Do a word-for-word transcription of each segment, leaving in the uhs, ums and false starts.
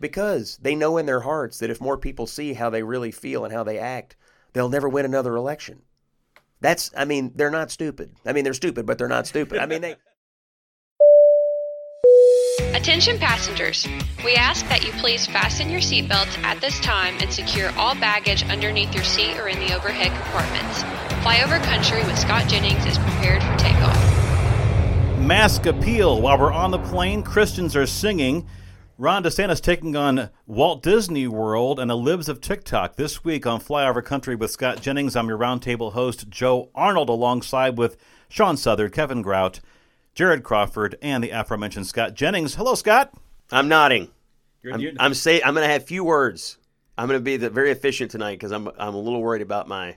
because they know in their hearts that if more people see how they really feel and how they act, they'll never win another election. That's, I mean, they're not stupid. I mean, they're stupid, but they're not stupid. I mean, they... Attention passengers, we ask that you please fasten your seatbelts at this time and secure all baggage underneath your seat or in the overhead compartments. Flyover Country with Scott Jennings is prepared for takeoff. Mask appeal. While we're on the plane, Christians are singing. Ron DeSantis taking on Walt Disney World and the Libs of TikTok this week on Flyover Country with Scott Jennings. I'm your roundtable host, Joe Arnold, alongside with Sean Southard, Kevin Grout, Jared Crawford, and the aforementioned Scott Jennings. Hello, Scott. I'm nodding. You're I'm, I'm say I'm going to have few words. I'm going to be the, very efficient tonight because I'm I'm a little worried about my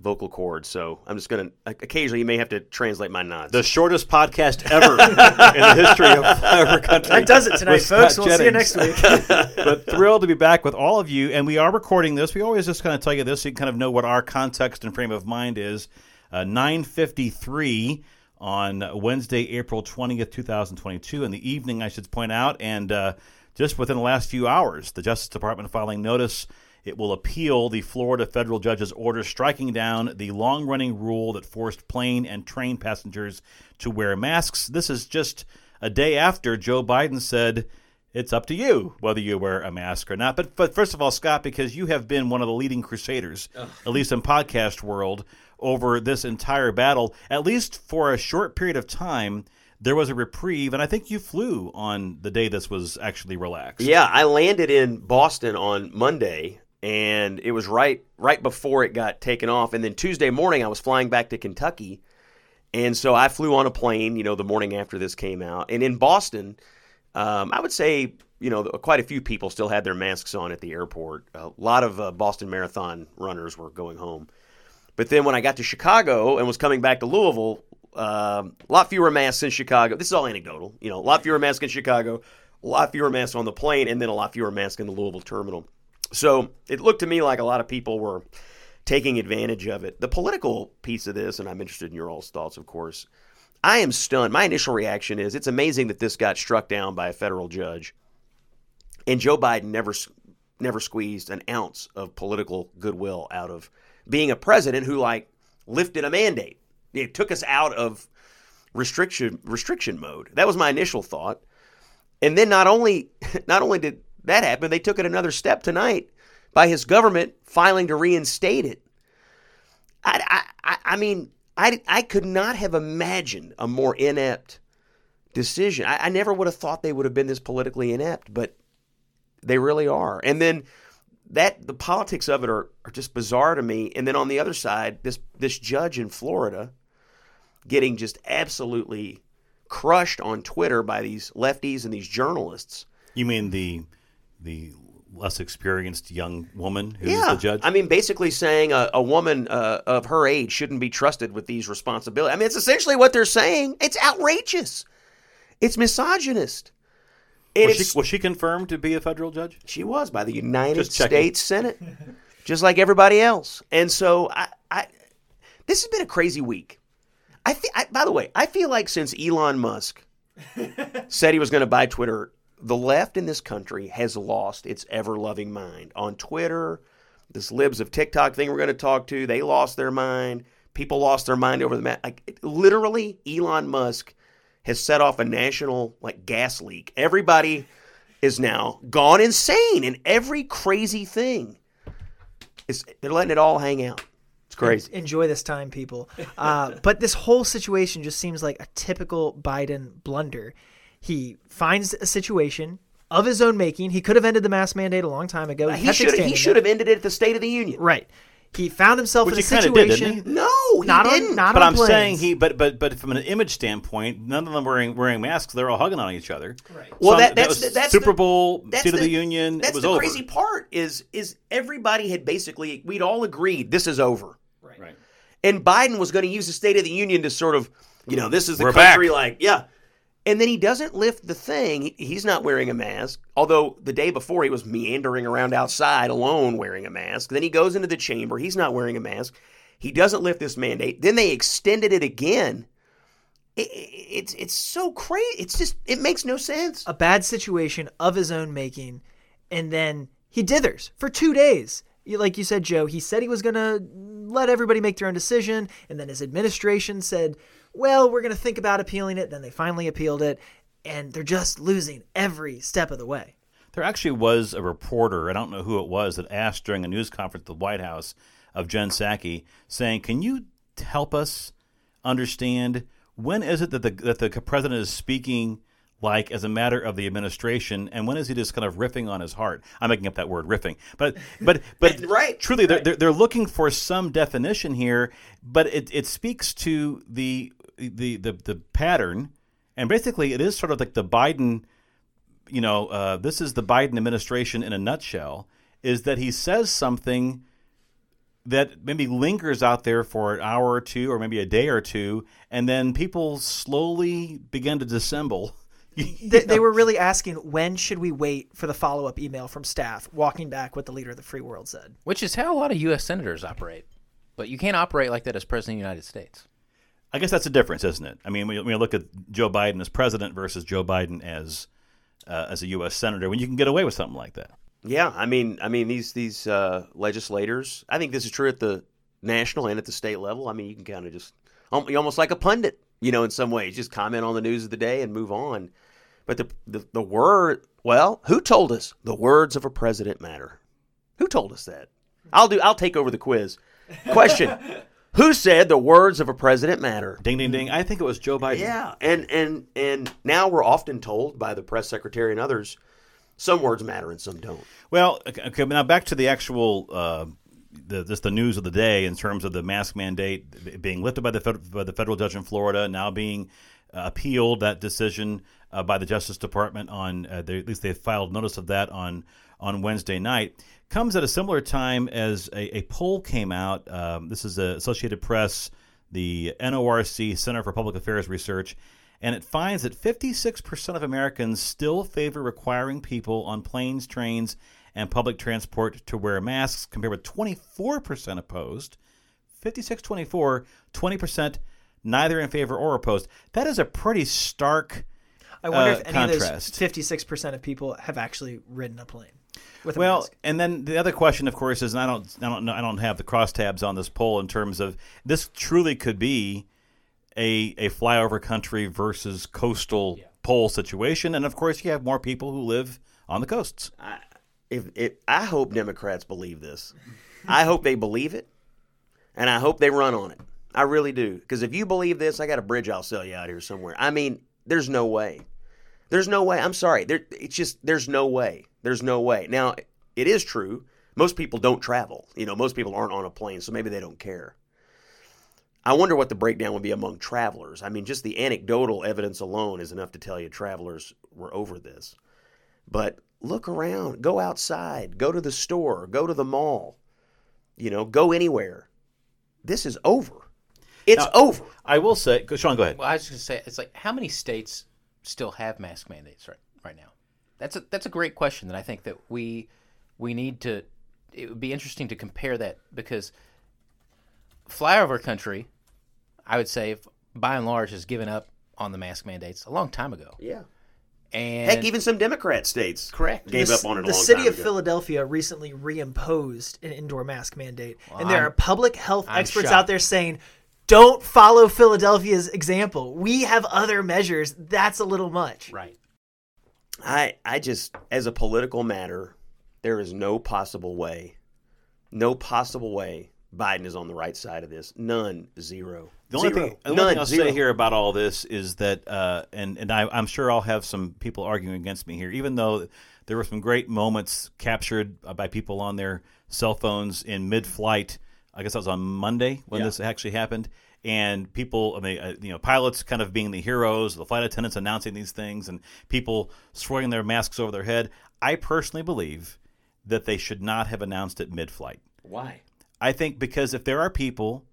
vocal cords. So I'm just going to occasionally you may have to translate my nods. The shortest podcast ever in the history of Flyover Country. That does it tonight, folks. Scott we'll Jennings. See you next week. But thrilled to be back with all of you, and we are recording this. We always just kind of tell you this so you can kind of know what our context and frame of mind is. Uh, nine fifty-three. On Wednesday, April twentieth, twenty twenty-two, in the evening, I should point out, and uh, just within the last few hours, the Justice Department filing notice it will appeal the Florida federal judge's order striking down the long-running rule that forced plane and train passengers to wear masks. This is just a day after Joe Biden said, it's up to you whether you wear a mask or not. But, but first of all, Scott, because you have been one of the leading crusaders, Ugh. at least in podcast world, over this entire battle, at least for a short period of time, there was a reprieve, and I think you flew on the day this was actually relaxed. Yeah, I landed in Boston on Monday, and it was right right before it got taken off. And then Tuesday morning, I was flying back to Kentucky, and so I flew on a plane, you know, the morning after this came out. And in Boston, um, I would say, you know, quite a few people still had their masks on at the airport. A lot of uh, Boston Marathon runners were going home. But then when I got to Chicago and was coming back to Louisville, um, a lot fewer masks in Chicago. This is all anecdotal. You know, a lot fewer masks in Chicago, a lot fewer masks on the plane, and then a lot fewer masks in the Louisville terminal. So it looked to me like a lot of people were taking advantage of it. The political piece of this, and I'm interested in your all's thoughts, of course, I am stunned. My initial reaction is it's amazing that this got struck down by a federal judge. And Joe Biden never, never squeezed an ounce of political goodwill out of being a president who, like, lifted a mandate. It took us out of restriction restriction mode. That was my initial thought. And then not only not only did that happen, they took it another step tonight by his government filing to reinstate it. I, I, I mean, I, I could not have imagined a more inept decision. I, I never would have thought they would have been this politically inept, but they really are. And then That the politics of it are, are just bizarre to me. And then on the other side, this this judge in Florida getting just absolutely crushed on Twitter by these lefties and these journalists. You mean the the less experienced young woman who's yeah. the judge? I mean, basically saying a, a woman uh, of her age shouldn't be trusted with these responsibilities. I mean, it's essentially what they're saying. It's outrageous. It's misogynist. Was she, was she confirmed to be a federal judge? She was by the United States Senate, just like everybody else. And so I, I this has been a crazy week. I, th- I By the way, I feel like since Elon Musk said he was going to buy Twitter, the left in this country has lost its ever-loving mind. On Twitter, this Libs of TikTok thing we're going to talk to, they lost their mind. People lost their mind over the mat. Like, literally, Elon Musk has set off a national, like, gas leak. Everybody is now gone insane, and every crazy thing is, they're letting it all hang out. It's crazy. Enjoy this time, people. Uh, but this whole situation just seems like a typical Biden blunder. He finds a situation of his own making. He could have ended the mask mandate a long time ago. He, he, should, he should have ended it at the State of the Union. Right. He found himself Which in a situation. Did, didn't he? No, he not didn't. On, not but on I'm planes. saying he. But but but from an image standpoint, none of them wearing wearing masks. They're all hugging on each other. Right. Well, so that, that's that was the, that's Super Bowl, that's State the, of the Union. That's it was the over. Crazy part is is everybody had basically we'd all agreed this is over. Right. Right. And Biden was going to use the State of the Union to sort of you know this is the We're country back. like yeah, and then he doesn't lift the thing. He's not wearing a mask. Although the day before he was meandering around outside alone wearing a mask. Then he goes into the chamber. He's not wearing a mask. He doesn't lift this mandate. Then they extended it again. It, it, it's it's so crazy. It's just, it makes no sense. A bad situation of his own making. and then he dithers for two days. Like you said, Joe, he said he was going to let everybody make their own decision, and then his administration said, well, we're going to think about appealing it. Then they finally appealed it, and they're just losing every step of the way. There actually was a reporter, I don't know who it was, that asked during a news conference at the White House of Jen Psaki, saying, can you help us understand when is it that the, that the president is speaking like as a matter of the administration, and when is he just kind of riffing on his heart? I'm making up that word, riffing. But but but right, truly, right. They're, they're looking for some definition here, but it, it speaks to the, the the the pattern, and basically it is sort of like the Biden, you know, uh, this is the Biden administration in a nutshell, is that he says something that maybe lingers out there for an hour or two or maybe a day or two, and then people slowly begin to dissemble. They, they were really asking, when should we wait for the follow-up email from staff walking back what the leader of the free world said? Which is how a lot of U S senators operate. But you can't operate like that as president of the United States. I guess that's a difference, isn't it? I mean, when you look at Joe Biden as president versus Joe Biden as uh, as a U S senator, when you can get away with something like that. Yeah, I mean, I mean these, these uh, legislators, I think this is true at the national and at the state level. I mean, you can kind of just, you're almost like a pundit, you know, in some ways. Just comment on the news of the day and move on. But the, the the word, well, who told us the words of a president matter? Who told us that? I'll do. I'll take over the quiz. Question: who said the words of a president matter? Ding, ding, ding. I think it was Joe Biden. Yeah, and and and now we're often told by the press secretary and others, some words matter and some don't. Well, okay. Now back to the actual, uh, the just the news of the day in terms of the mask mandate being lifted by the by the federal judge in Florida, now being uh, appealed. That decision. Uh, by the Justice Department on, uh, they, at least they filed notice of that on on Wednesday night, comes at a similar time as a, a poll came out. Um, this is the Associated Press, the N O R C, Center for Public Affairs Research, and it finds that fifty-six percent of Americans still favor requiring people on planes, trains, and public transport to wear masks, compared with twenty-four percent opposed, fifty-six twenty-four, twenty percent neither in favor or opposed. That is a pretty stark I wonder uh, if any contrast. Of those fifty-six percent of people have actually ridden a plane with a well, mask. And then the other question, of course, is, and I don't, I don't know, I don't have the crosstabs on this poll in terms of this truly could be a a flyover country versus coastal yeah. poll situation, and of course, you have more people who live on the coasts. I, if, if I hope Democrats believe this, I hope they believe it, and I hope they run on it. I really do, because if you believe this, I got a bridge I'll sell you out here somewhere. I mean, there's no way. There's no way. I'm sorry. There, it's just there's no way. There's no way. Now, it is true. Most people don't travel. You know, most people aren't on a plane, so maybe they don't care. I wonder what the breakdown would be among travelers. I mean, just the anecdotal evidence alone is enough to tell you travelers were over this. But look around. Go outside. Go to the store. Go to the mall. You know, go anywhere. This is over. It's now, over. I will say, Sean, go ahead. Well, I was just going to say, it's like, how many states still have mask mandates right right now? That's a that's a great question that I think that we we need to – it would be interesting to compare that, because flyover country, I would say, by and large, has given up on the mask mandates a long time ago. Yeah. And heck, even some Democrat states correct. gave the, up on it a long time ago. The city of Philadelphia recently reimposed an indoor mask mandate, well, and there I'm, are public health I'm experts shocked. out there saying – don't follow Philadelphia's example. We have other measures. That's a little much. Right. I I just, as a political matter, there is no possible way, no possible way Biden is on the right side of this. None. Zero. The only zero. thing, the only None, thing I'll zero. say here about all this is that, uh, and, and I, I'm sure I'll have some people arguing against me here, even though there were some great moments captured by people on their cell phones in mid-flight. I guess that was on Monday when yeah. this actually happened, and people, I mean, uh, you know, pilots kind of being the heroes, the flight attendants announcing these things, and people swirling their masks over their head. I personally believe that they should not have announced it mid-flight. Why? I think because if there are people,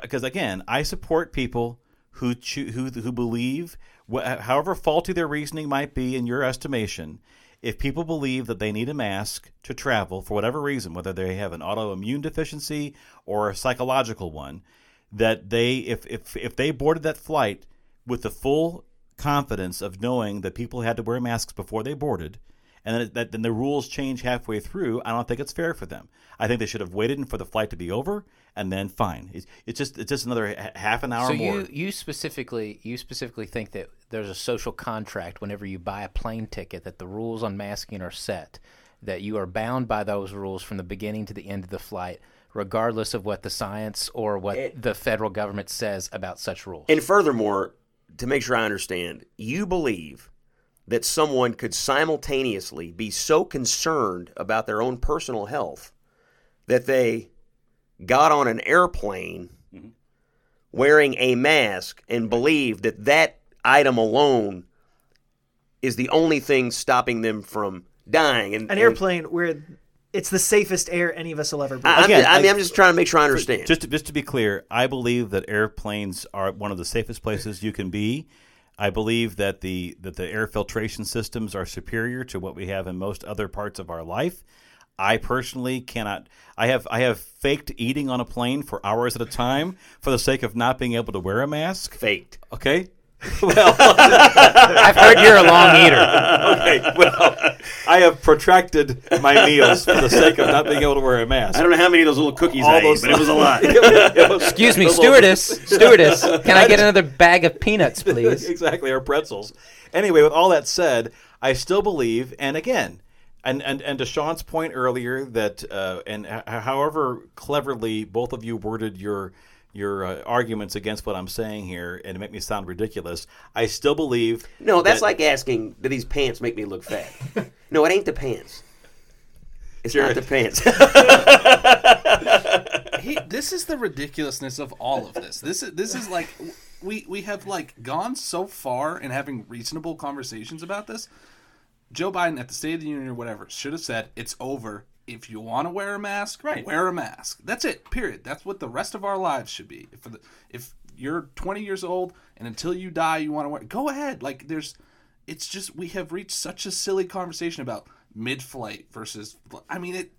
because again, I support people who cho- who who believe, wh- however faulty their reasoning might be in your estimation. If people believe that they need a mask to travel for whatever reason, whether they have an autoimmune deficiency or a psychological one, that they if if if they boarded that flight with the full confidence of knowing that people had to wear masks before they boarded, and then, that, then the rules change halfway through, I don't think it's fair for them. I think they should have waited for the flight to be over, and then fine. It's, it's just it's just another h- half an hour so more. So you, you specifically you specifically think that there's a social contract whenever you buy a plane ticket, that the rules on masking are set, that you are bound by those rules from the beginning to the end of the flight, regardless of what the science or what it, the federal government says about such rules. And furthermore, to make sure I understand, you believe that someone could simultaneously be so concerned about their own personal health that they got on an airplane mm-hmm. wearing a mask and believed that that item alone is the only thing stopping them from dying. And, an airplane and, where it's the safest air any of us will ever breathe. I, Again, I, I mean, I'm just trying to make sure I understand. Just to, just to be clear, I believe that airplanes are one of the safest places you can be. I believe that the that the air filtration systems are superior to what we have in most other parts of our life. I personally cannot. I have I have faked eating on a plane for hours at a time for the sake of not being able to wear a mask. Faked. Okay. Well, I've heard you're a long eater. Okay. Well, I have protracted my meals for the sake of not being able to wear a mask. I don't know how many of those little cookies All I those ate, but it was a lot. it was, Excuse me, stewardess, stewardess, can I get another bag of peanuts, please? Exactly, or pretzels. Anyway, with all that said, I still believe, and again, and, and, and to Sean's point earlier, that uh, and h- however cleverly both of you worded your your uh, arguments against what I'm saying here and make me sound ridiculous, I still believe... No, that's that, like asking, do these pants make me look fat? No, it ain't the pants. It's Jared. Not the pants. He, this is the ridiculousness of all of this. This is, this is like, we, we have like gone so far in having reasonable conversations about this. Joe Biden at the State of the Union or whatever should have said, it's over. If you want to wear a mask, right. Wear a mask. That's it, period. That's what the rest of our lives should be. If, the, if you're twenty years old and until you die you want to wear, go ahead. Like there's, it's just we have reached such a silly conversation about mid-flight versus, I mean it,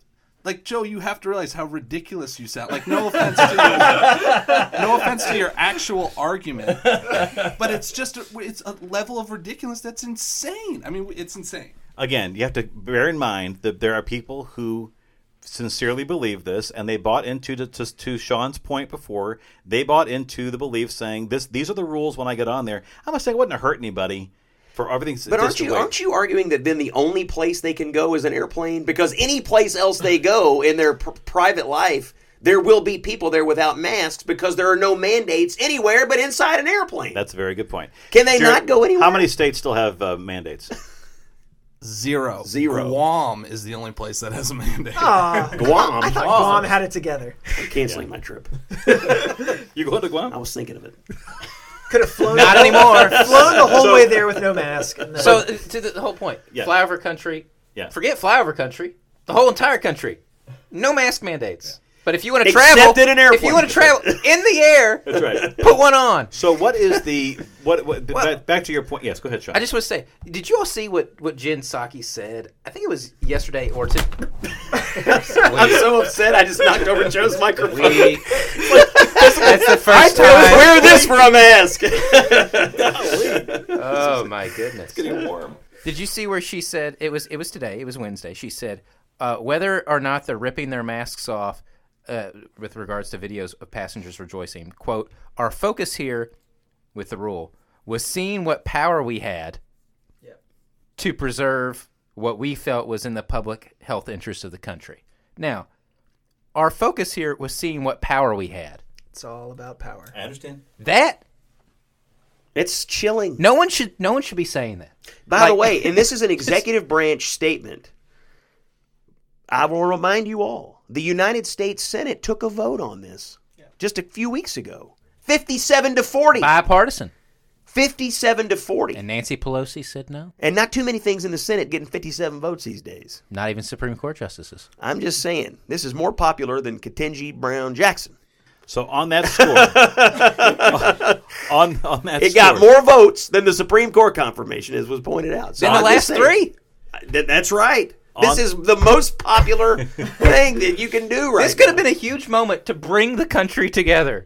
like Joe, you have to realize how ridiculous you sound. Like no offense to your, no offense to your actual argument, but it's just a, it's a level of ridiculous that's insane. I mean it's insane. Again, you have to bear in mind that there are people who sincerely believe this, and they bought into, to, to, to Sean's point before, they bought into the belief saying, "This, these are the rules when I get on there. I'm going to say it wouldn't hurt anybody for everything." But aren't you, aren't you arguing that then the only place they can go is an airplane? Because any place else they go in their pr- private life, there will be people there without masks because there are no mandates anywhere but inside an airplane. That's a very good point. Can they Jared, not go anywhere? How many states still have uh, mandates? Zero. Zero. Guam is the only place that has a mandate. Uh, Guam? I thought Guam. Guam had it together. I'm canceling yeah. my trip. You going to Guam? I was thinking of it. Could have flown. Not anymore. Flown the whole so, way there with no mask. And then... So to the whole point, yeah. Flyover country. Yeah. Forget flyover country. The whole entire country. No mask mandates. Yeah. But if you want to Except travel, in an airplane. If you want to travel in the air, that's right. Put one on. So what is the what? what well, back to your point. Yes, go ahead, Sean. I just want to say, did you all see what, what Jen Psaki said? I think it was yesterday or today. I'm so upset. I just knocked over Joe's microphone. We, that's the first I time. I wear this for a mask. Oh my goodness! It's getting warm. Did you see where she said it was? It was today. It was Wednesday. She said uh, whether or not they're ripping their masks off. Uh, with regards to videos of passengers rejoicing, quote, our focus here with the rule was seeing what power we had yep. to preserve what we felt was in the public health interest of the country. Now, our focus here was seeing what power we had. It's all about power. I understand. That it's chilling. No one should no one should be saying that. By like, the way, and this is an executive branch statement. I will remind you all, the United States Senate took a vote on this yeah. just a few weeks ago. fifty-seven to forty Bipartisan. fifty-seven to forty And Nancy Pelosi said no. And not too many things in the Senate getting fifty-seven votes these days. Not even Supreme Court justices. I'm just saying, this is more popular than Ketanji Brown Jackson. So on that score, on, on that it score. got more votes than the Supreme Court confirmation, as was pointed out. So in the I'm last saying, three. Th- that's right. This is the most popular thing that you can do right now. This could have been a huge moment to bring the country together.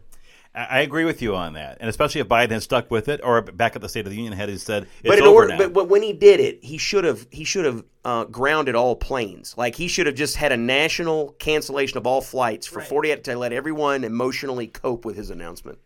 I agree with you on that, and especially if Biden had stuck with it, or back at the State of the Union had he said it's but in over order, now. But, but when he did it, he should have he should have uh, grounded all planes. Like he should have just had a national cancellation of all flights for right. forty-eight to let everyone emotionally cope with his announcement.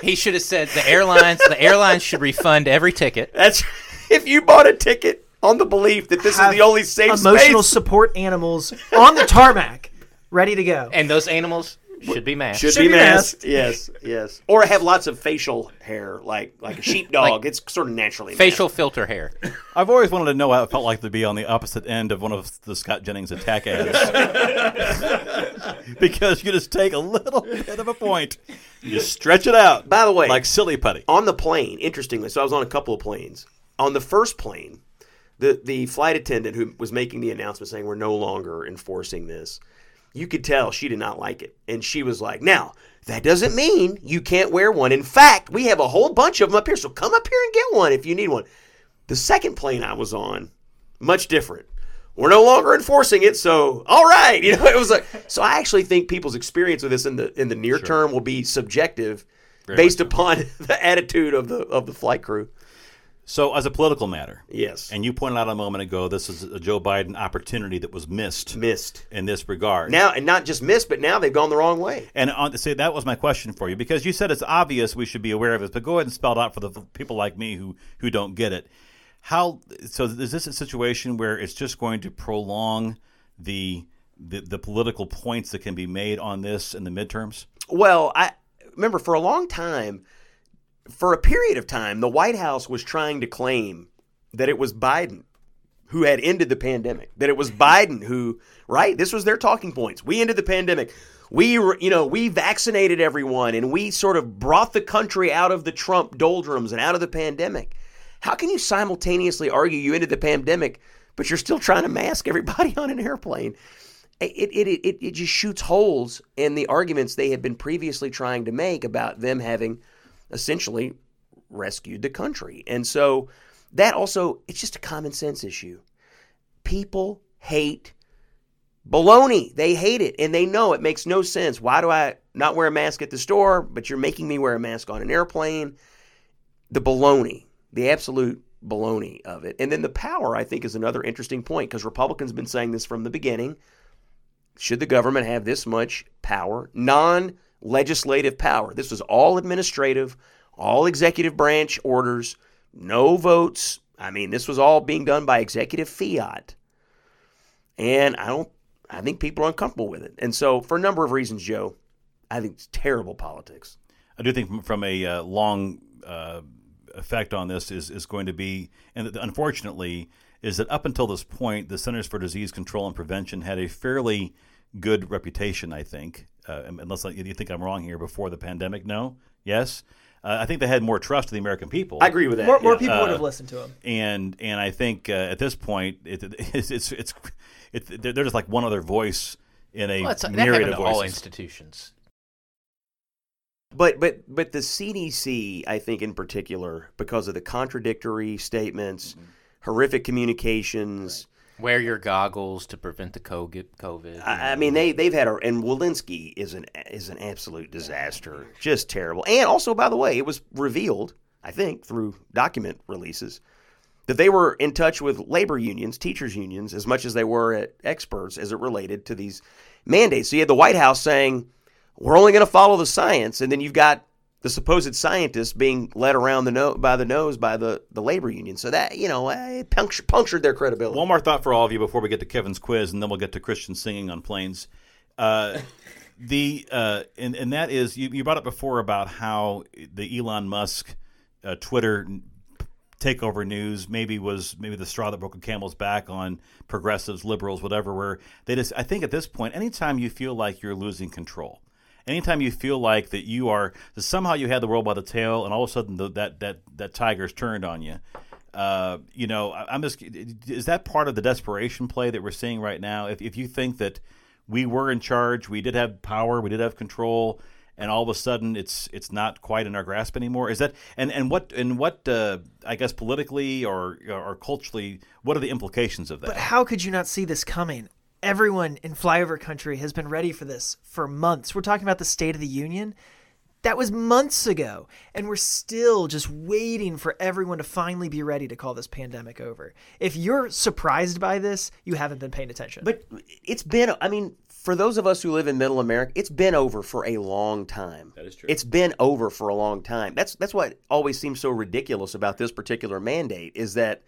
He should have said the airlines the airlines should refund every ticket. That's if you bought a ticket on the belief that this have is the only safe emotional space. Emotional support animals on the tarmac, ready to go, and those animals. Should be masked. Should, Should be, be masked. masked. Yes, yes. Or have lots of facial hair, like like a sheepdog. Like it's sort of naturally facial masked. Filter hair. I've always wanted to know how it felt like to be on the opposite end of one of the Scott Jennings attack ads, because you just take a little bit of a point, you stretch it out. By the way, like silly putty on the plane. Interestingly, so I was on a couple of planes. On the first plane, the the flight attendant who was making the announcement saying we're no longer enforcing this. You could tell she did not like it. And she was like, now, that doesn't mean you can't wear one. In fact, we have a whole bunch of them up here, so come up here and get one if you need one. The second plane I was on, much different. We're no longer enforcing it, so all right. You know, it was like so I actually think people's experience with this in the in the near sure. term will be subjective Very based upon so. the attitude of the of the flight crew. So as a political matter, yes, and you pointed out a moment ago, this is a Joe Biden opportunity that was missed, missed in this regard. Now, and not just missed, but now they've gone the wrong way. And on, see, that was my question for you, because you said it's obvious we should be aware of this, but go ahead and spell it out for the people like me who, who don't get it. How so? Is this a situation where it's just going to prolong the the, the political points that can be made on this in the midterms? Well, I remember for a long time. For a period of time, the White House was trying to claim that it was Biden who had ended the pandemic, that it was Biden who, right? This was their talking points. We ended the pandemic. We, you know, we vaccinated everyone, and we sort of brought the country out of the Trump doldrums and out of the pandemic. How can you simultaneously argue you ended the pandemic, but you're still trying to mask everybody on an airplane? It it it, it just shoots holes in the arguments they had been previously trying to make about them having essentially rescued the country. And so that also, it's just a common sense issue. People hate baloney. They hate it, and they know it makes no sense. Why do I not wear a mask at the store, but you're making me wear a mask on an airplane? The baloney, the absolute baloney of it. And then the power, I think, is another interesting point, because Republicans have been saying this from the beginning. Should the government have this much power? Non- Legislative power. This was all administrative, all executive branch orders, no votes. I mean, this was all being done by executive fiat. And I don't, I think people are uncomfortable with it. And so for a number of reasons, Joe, I think it's terrible politics. I do think from a uh, long uh, effect on this is, is going to be, and unfortunately, is that up until this point, the Centers for Disease Control and Prevention had a fairly good reputation, I think. Uh, unless you think I'm wrong here, before the pandemic, no? Yes? Uh, I think they had more trust in the American people. I agree with that. More, yeah. more people uh, would have listened to them. And and I think uh, at this point, it, it's, it's, it's, it's they're just like one other voice in a well, myriad of voices. To all institutions. But, but, but the C D C, I think in particular, because of the contradictory statements, mm-hmm. horrific communications... Right. Wear your goggles to prevent the COVID. I, I mean, they, they've had a – and Walensky is an is an absolute disaster. Just terrible. And also, by the way, it was revealed, I think, through document releases, that they were in touch with labor unions, teachers unions, as much as they were at experts as it related to these mandates. So you had the White House saying, we're only going to follow the science, and then you've got the supposed scientists being led around the no- by the nose by the, the labor union. So that, you know, it punctured, punctured their credibility. One more thought for all of you before we get to Kevin's quiz, and then we'll get to Christian singing on planes. Uh, the uh, and, and that is, you, you brought up before about how the Elon Musk uh, Twitter takeover news maybe was maybe the straw that broke a camel's back on progressives, liberals, whatever, where they just, I think at this point, anytime you feel like you're losing control, anytime you feel like that you are that somehow you had the world by the tail, and all of a sudden the, that that that tiger's turned on you, uh, you know, I, I'm just is that part of the desperation play that we're seeing right now? If if you think that we were in charge, we did have power, we did have control, and all of a sudden it's it's not quite in our grasp anymore. Is that and and what and what uh, I guess politically or or culturally, what are the implications of that? But how could you not see this coming? Everyone in Flyover Country has been ready for this for months. We're talking about the State of the Union. That was months ago, and we're still just waiting for everyone to finally be ready to call this pandemic over. If you're surprised by this, you haven't been paying attention. But it's been, I mean, for those of us who live in middle America, it's been over for a long time. That is true. It's been over for a long time. That's that's what always seems so ridiculous about this particular mandate is that,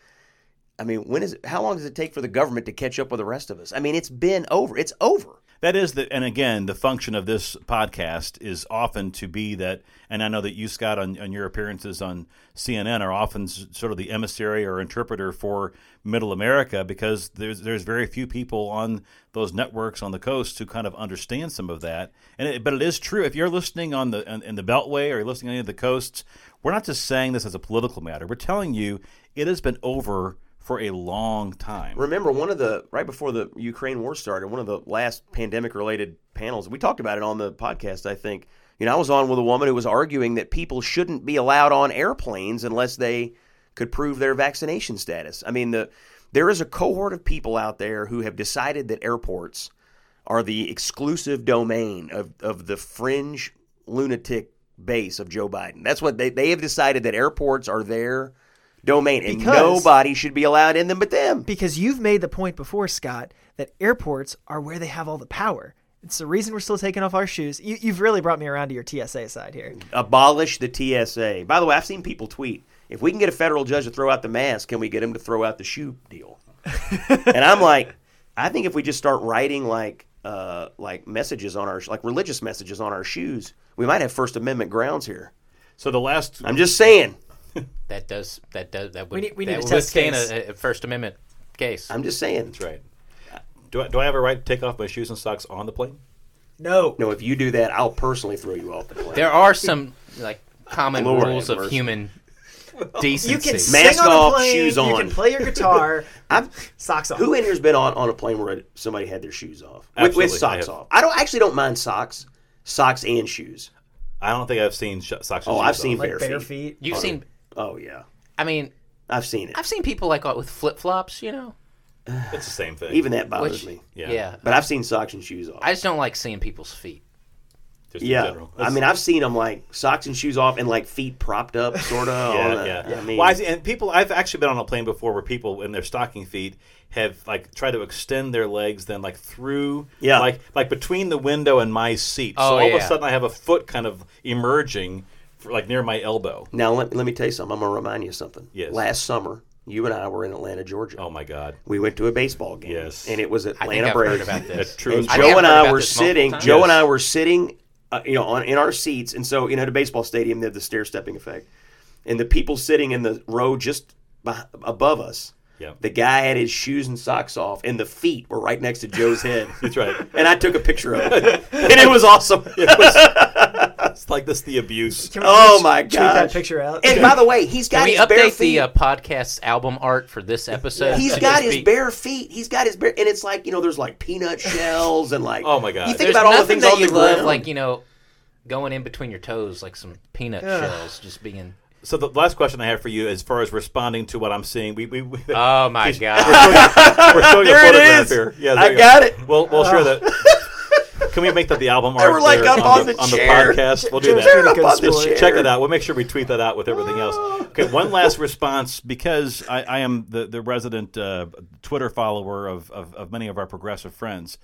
I mean, when is it, how long does it take for the government to catch up with the rest of us? I mean, it's been over. It's over. That is, the, and again, the function of this podcast is often to be that, and I know that you, Scott, on, on your appearances on C N N are often sort of the emissary or interpreter for middle America, because there's there's very few people on those networks on the coast who kind of understand some of that. And it, but it is true. If you're listening on the in, in the Beltway or you're listening on any of the coasts, we're not just saying this as a political matter. We're telling you it has been over for a long time. Remember, one of the right before the Ukraine war started, one of the last pandemic-related panels, we talked about it on the podcast, I think. You know, I was on with a woman who was arguing that people shouldn't be allowed on airplanes unless they could prove their vaccination status. I mean, the there is a cohort of people out there who have decided that airports are the exclusive domain of, of the fringe lunatic base of Joe Biden. That's what they they have decided, that airports are their domain, and because, nobody should be allowed in them but them. Because you've made the point before, Scott, that airports are where they have all the power. It's the reason we're still taking off our shoes. You, you've really brought me around to your T S A side here. Abolish the T S A. By the way, I've seen people tweet, if we can get a federal judge to throw out the mask, can we get him to throw out the shoe deal? And I'm like, I think if we just start writing like uh, like messages on our, like religious messages on our shoes, we might have First Amendment grounds here. So the last, I'm just saying. That does that does that would we need, we need that a test case. A, a First Amendment case. I'm just saying. That's right. Do I do I have a right to take off my shoes and socks on the plane? No. No. If you do that, I'll personally throw you off the plane. There are some like common Lord rules of mercy. Human decency. You can sing mask on off, a plane, shoes on. You can play your guitar. I'm, socks off. Who in here's been on, on a plane where somebody had their shoes off with, with socks I off? I don't actually don't mind socks, socks and shoes. I don't think I've seen sh- socks. And oh, shoes I've seen off. Bare, like bare feet. feet. You've oh, seen. Oh yeah. I mean, I've seen it. I've seen people like with flip flops. You know, it's the same thing. Even that bothers Which, me. Yeah. yeah. But I've seen socks and shoes off. I just don't like seeing people's feet. Just yeah. In general. I mean, I've seen them like socks and shoes off and like feet propped up, sort of. yeah. A, yeah. yeah I mean, well, I see, and people, I've actually been on a plane before where people in their stocking feet have like tried to extend their legs then like through, yeah. like like between the window and my seat. Oh, so all yeah. of a sudden I have a foot kind of emerging. Like near my elbow. Now, let, let me tell you something. I'm going to remind you of something. Yes. Last summer, you and I were in Atlanta, Georgia. Oh, my God. We went to a baseball game. Yes. And it was Atlanta Braves. I think I've heard about this. That's true. And Joe and I were sitting, Joe yes. and I were sitting, uh, you know, on, in our seats. And so, you know, at a baseball stadium, they have the stair-stepping effect. And the people sitting in the row just by, above us, yep. the guy had his shoes and socks off, and the feet were right next to Joe's head. That's right. And I took a picture of it. And it was awesome. It was It's like this, the abuse. Can we oh my gosh. Tweet that picture out. And by the way, he's got his bare feet. Can we update the uh, podcast's album art for this episode? He's got his bare feet. He's got his bare, and it's like, you know, there's like peanut shells and like. Oh my God. You think about all the things that you love, like, you know, going in between your toes, like some peanut shells just being. So the last question I have for you, as far as responding to what I'm seeing, we we, we oh my God, we're showing a photograph here. Yeah, I got it. We'll we'll share that. Can we make that the album art? They were like up on, on, the, the, on the podcast? We'll do that. Check it out. We'll make sure we tweet that out with everything else. Okay, one last response, because I, I am the, the resident uh, Twitter follower of, of, of many of our progressive friends.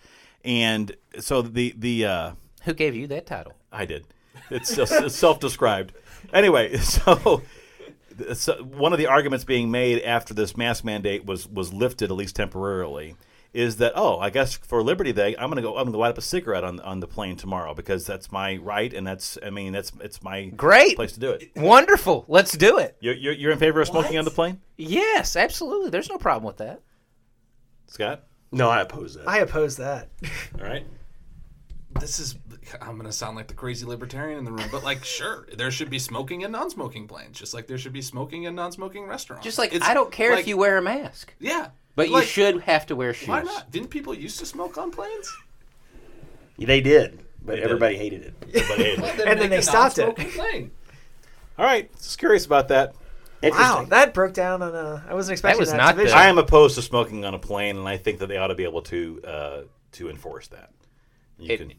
And so the... the uh, who gave you that title? I did. It's, it's self-described. Anyway, so... so one of the arguments being made after this mask mandate was was lifted, at least temporarily, is that, oh, I guess for Liberty Day, I'm gonna go. I'm gonna light up a cigarette on on the plane tomorrow because that's my right, and that's I mean that's it's my great place to do it. Wonderful, let's do it. You're you're, you're in favor of smoking what? on the plane? Yes, absolutely. There's no problem with that. Scott? No, I oppose that. I oppose that. All right. This is I'm gonna sound like the crazy libertarian in the room, but like, sure, there should be smoking and non-smoking planes, just like there should be smoking and non-smoking restaurants. Just like it's, I don't care like, if you wear a mask. Yeah. But like, you should have to wear shoes. Why not? Didn't people used to smoke on planes? They did, but they everybody did. hated it. Everybody hated it. Well, and then they stopped it. Plane. All right, just curious about that. Wow, that broke down on a. I wasn't expecting that. Was that not the, I am opposed to smoking on a plane, and I think that they ought to be able to uh, to enforce that. You it, can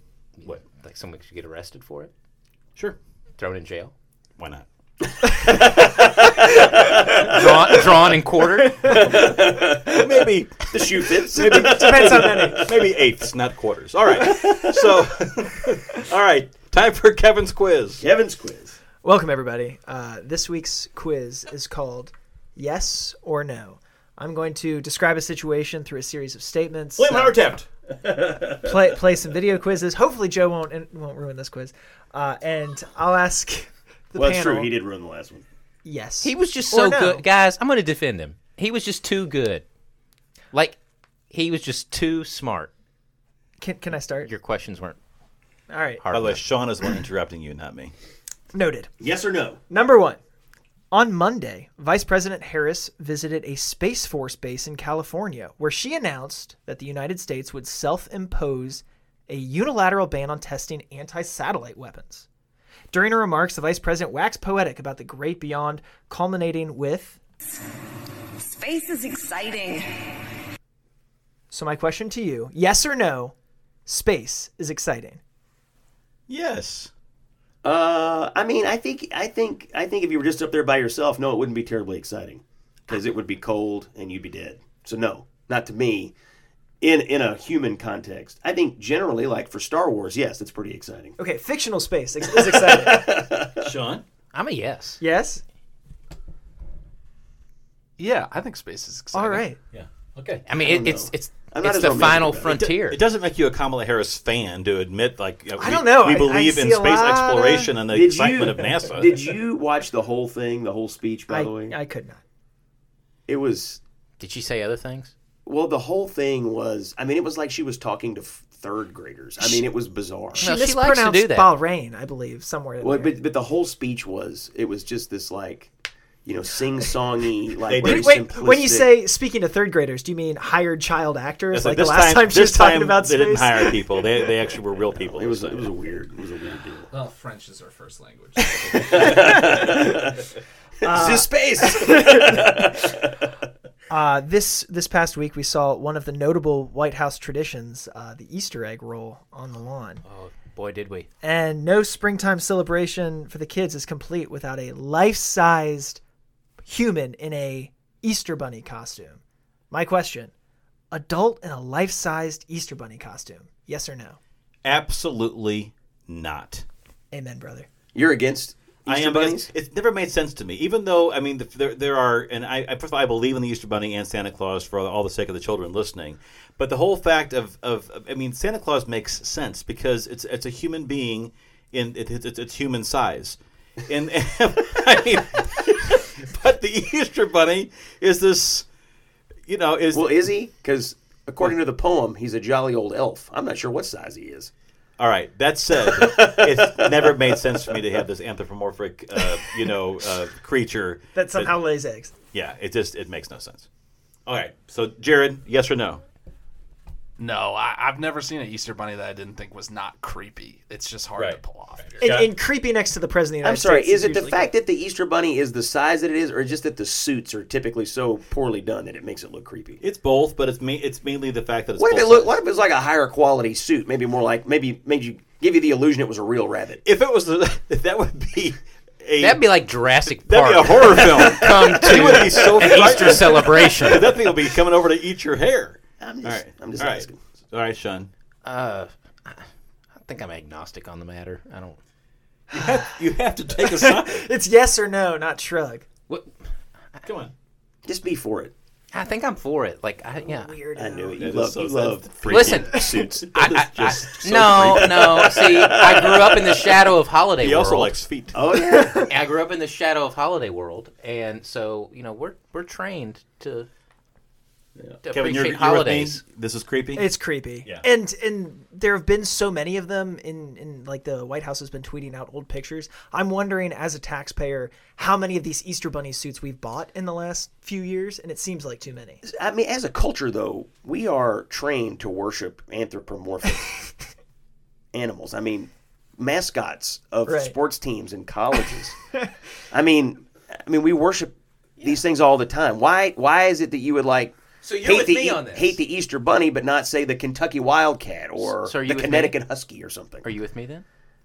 what? Like someone should get arrested for it. Sure. Thrown in jail. Why not? drawn, drawn and quartered. Maybe the shoe fits. Maybe depends on that. Maybe eighths, not quarters. All right. So, all right. Time for Kevin's quiz. Kevin's quiz. Welcome, everybody. Uh, this week's quiz is called Yes or No. I'm going to describe a situation through a series of statements. Blame uh, her attempt. Uh, play, play some video quizzes. Hopefully, Joe won't and won't ruin this quiz. Uh, and I'll ask the well, panel. Well, that's true. He did ruin the last one. Yes. He was just so no. good. Guys, I'm going to defend him. He was just too good. Like, he was just too smart. Can, can I start? Your questions weren't All right. hard enough. Sean is the one interrupting you, not me. Noted. Yes or no? Number one. On Monday, Vice President Harris visited a Space Force base in California where she announced that the United States would self-impose a unilateral ban on testing anti-satellite weapons. During her remarks, the Vice President waxed poetic about the great beyond, culminating with... Space is exciting. So my question to you, yes or no, space is exciting? Yes. Uh, I mean, I think, I think, I think if you were just up there by yourself, no, it wouldn't be terribly exciting because it would be cold and you'd be dead. So no, not to me. In in a human context, I think generally, like for Star Wars, yes, it's pretty exciting. Okay, fictional space is exciting. Sean, I'm a yes. Yes. Yeah, I think space is exciting. All right. Yeah. Okay. I mean, I it, it's it's. I'm it's the final frontier. It. It, do, it doesn't make you a Kamala Harris fan to admit, like, you know, we, I don't know. We believe I, I in space exploration of... and the did excitement you, of NASA. Did you watch the whole thing, the whole speech, by I, the way? I could not. It was... Did she say other things? Well, the whole thing was... I mean, it was like she was talking to third graders. I mean, it was bizarre. She, no, she likes to do that. Bahrain, I believe, somewhere. Well, but, but the whole speech was... It was just this, like... You know, sing-songy, like very wait, simplistic. When you say speaking to third graders, do you mean hired child actors? Yes, like the last time, time she was time talking about they space? They didn't hire people. They they actually were real people. It was it was a weird it was a weird deal. Well, French is our first language. uh, This space. uh, this this past week, we saw one of the notable White House traditions, uh, the Easter egg roll on the lawn. Oh. Boy, did we. And no springtime celebration for the kids is complete without a life-sized human in a Easter Bunny costume. My question, adult in a life-sized Easter Bunny costume, yes or no? Absolutely not. Amen, brother. You're against Easter I am, Bunnies? It's never made sense to me, even though, I mean, the, there, there are, and I, I, first of all, I believe in the Easter Bunny and Santa Claus for all the sake of the children listening. But the whole fact of, of, of I mean, Santa Claus makes sense because it's it's a human being in it, it, it's it's human size, and, and I mean, but the Easter Bunny is this, you know, is well, is he? Because according to the poem, he's a jolly old elf. I'm not sure what size he is. All right. That said, it's never made sense for me to have this anthropomorphic, uh, you know, uh, creature that somehow that, lays eggs. Yeah, it just it makes no sense. All right. So, Jared, yes or no? No, I, I've never seen an Easter Bunny that I didn't think was not creepy. It's just hard right. to pull off. Right. And, and creepy next to the President of the United I'm sorry, States is it the fact good. that the Easter Bunny is the size that it is, or just that the suits are typically so poorly done that it makes it look creepy? It's both, but it's, ma- it's mainly the fact that it's what if it look? What if it's like a higher quality suit, maybe more like, maybe made you give you the illusion it was a real rabbit? If it was, the, that would be... A, that'd be like Jurassic Park. That'd be a horror film. Come to would be so an Easter celebration. That thing will be coming over to eat your hair. I'm just, all right. I'm just all asking. Right. All right, Sean. Uh, I think I'm agnostic on the matter. I don't. You have, you have to take a side. It's yes or no, not shrug. What? Come on. Just be for it. I think I'm for it. Like, I, yeah. Weirdo. I knew it. You it love, so, you love freaking Listen, suits. I, I, I, so no, freaky. no. See, I grew up in the shadow of Holiday he World. He also likes feet. Oh, yeah. I grew up in the shadow of Holiday World. And so, you know, we're we're trained to. Yeah. Kevin, you're, holidays. You're this is creepy. It's creepy, yeah. and and there have been so many of them. In in like the White House has been tweeting out old pictures. I'm wondering, as a taxpayer, how many of these Easter Bunny suits we've bought in the last few years, and it seems like too many. I mean, as a culture, though, we are trained to worship anthropomorphic animals. I mean, mascots of right. sports teams and colleges. I mean, I mean, we worship yeah. these things all the time. Why Why is it that you would like so you're hate, with the, me on this. hate the Easter Bunny but not, say, the Kentucky Wildcat or so the Connecticut Husky or something? Are you with me then?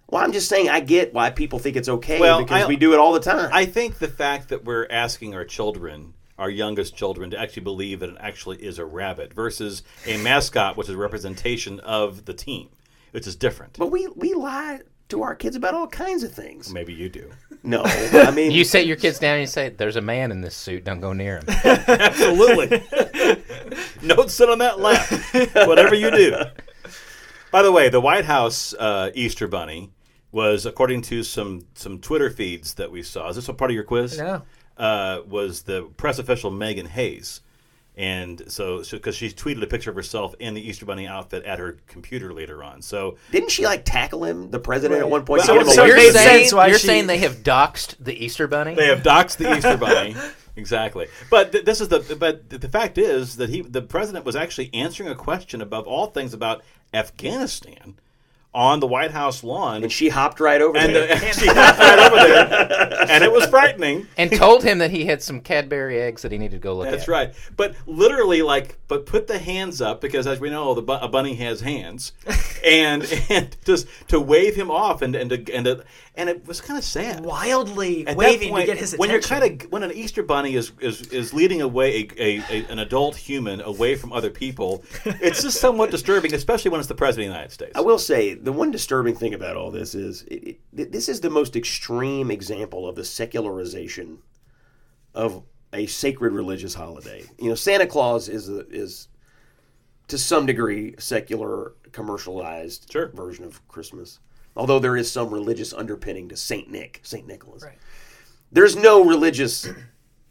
Well, I'm just saying I get why people think it's okay well, because I, we do it all the time. I think the fact that we're asking our children, our youngest children, to actually believe that it actually is a rabbit versus a mascot, which is a representation of the team, which is different. But we, we lie to our kids about all kinds of things. Maybe you do. No. I mean, you set your kids down and you say, there's a man in this suit. Don't go near him. Absolutely. Don't sit on that lap. Whatever you do. By the way, the White House uh, Easter Bunny was, according to some, some Twitter feeds that we saw, is this a part of your quiz? No. Uh, was the press official Megan Hayes. And so, because so, she tweeted a picture of herself in the Easter Bunny outfit at her computer later on. So didn't she like tackle him, the president, right. at one point? So, so you're, saying, you're she... saying they have doxed the Easter Bunny? They have doxed the Easter Bunny. Exactly, but th- this is the but th- the fact is that he the president was actually answering a question above all things about Afghanistan on the White House lawn, and she hopped right over and there. The, and she hopped right over there, and it was frightening. And told him that he had some Cadbury eggs that he needed to go look That's at. That's right, but literally, like, but put the hands up because, as we know, the bu- a bunny has hands, and and just to wave him off and and to, and to, and it was kind of sad. Wildly at waving point, to get his attention. When you're kind of when an Easter bunny is is, is leading away a, a, a an adult human away from other people, it's just somewhat disturbing, especially when it's the president of the United States. I will say. The one disturbing thing about all this is it, it, this is the most extreme example of the secularization of a sacred religious holiday. You know, Santa Claus is a, is to some degree a secular, commercialized sure. version of Christmas, although there is some religious underpinning to Saint Nick, Saint Nicholas. Right. There's no religious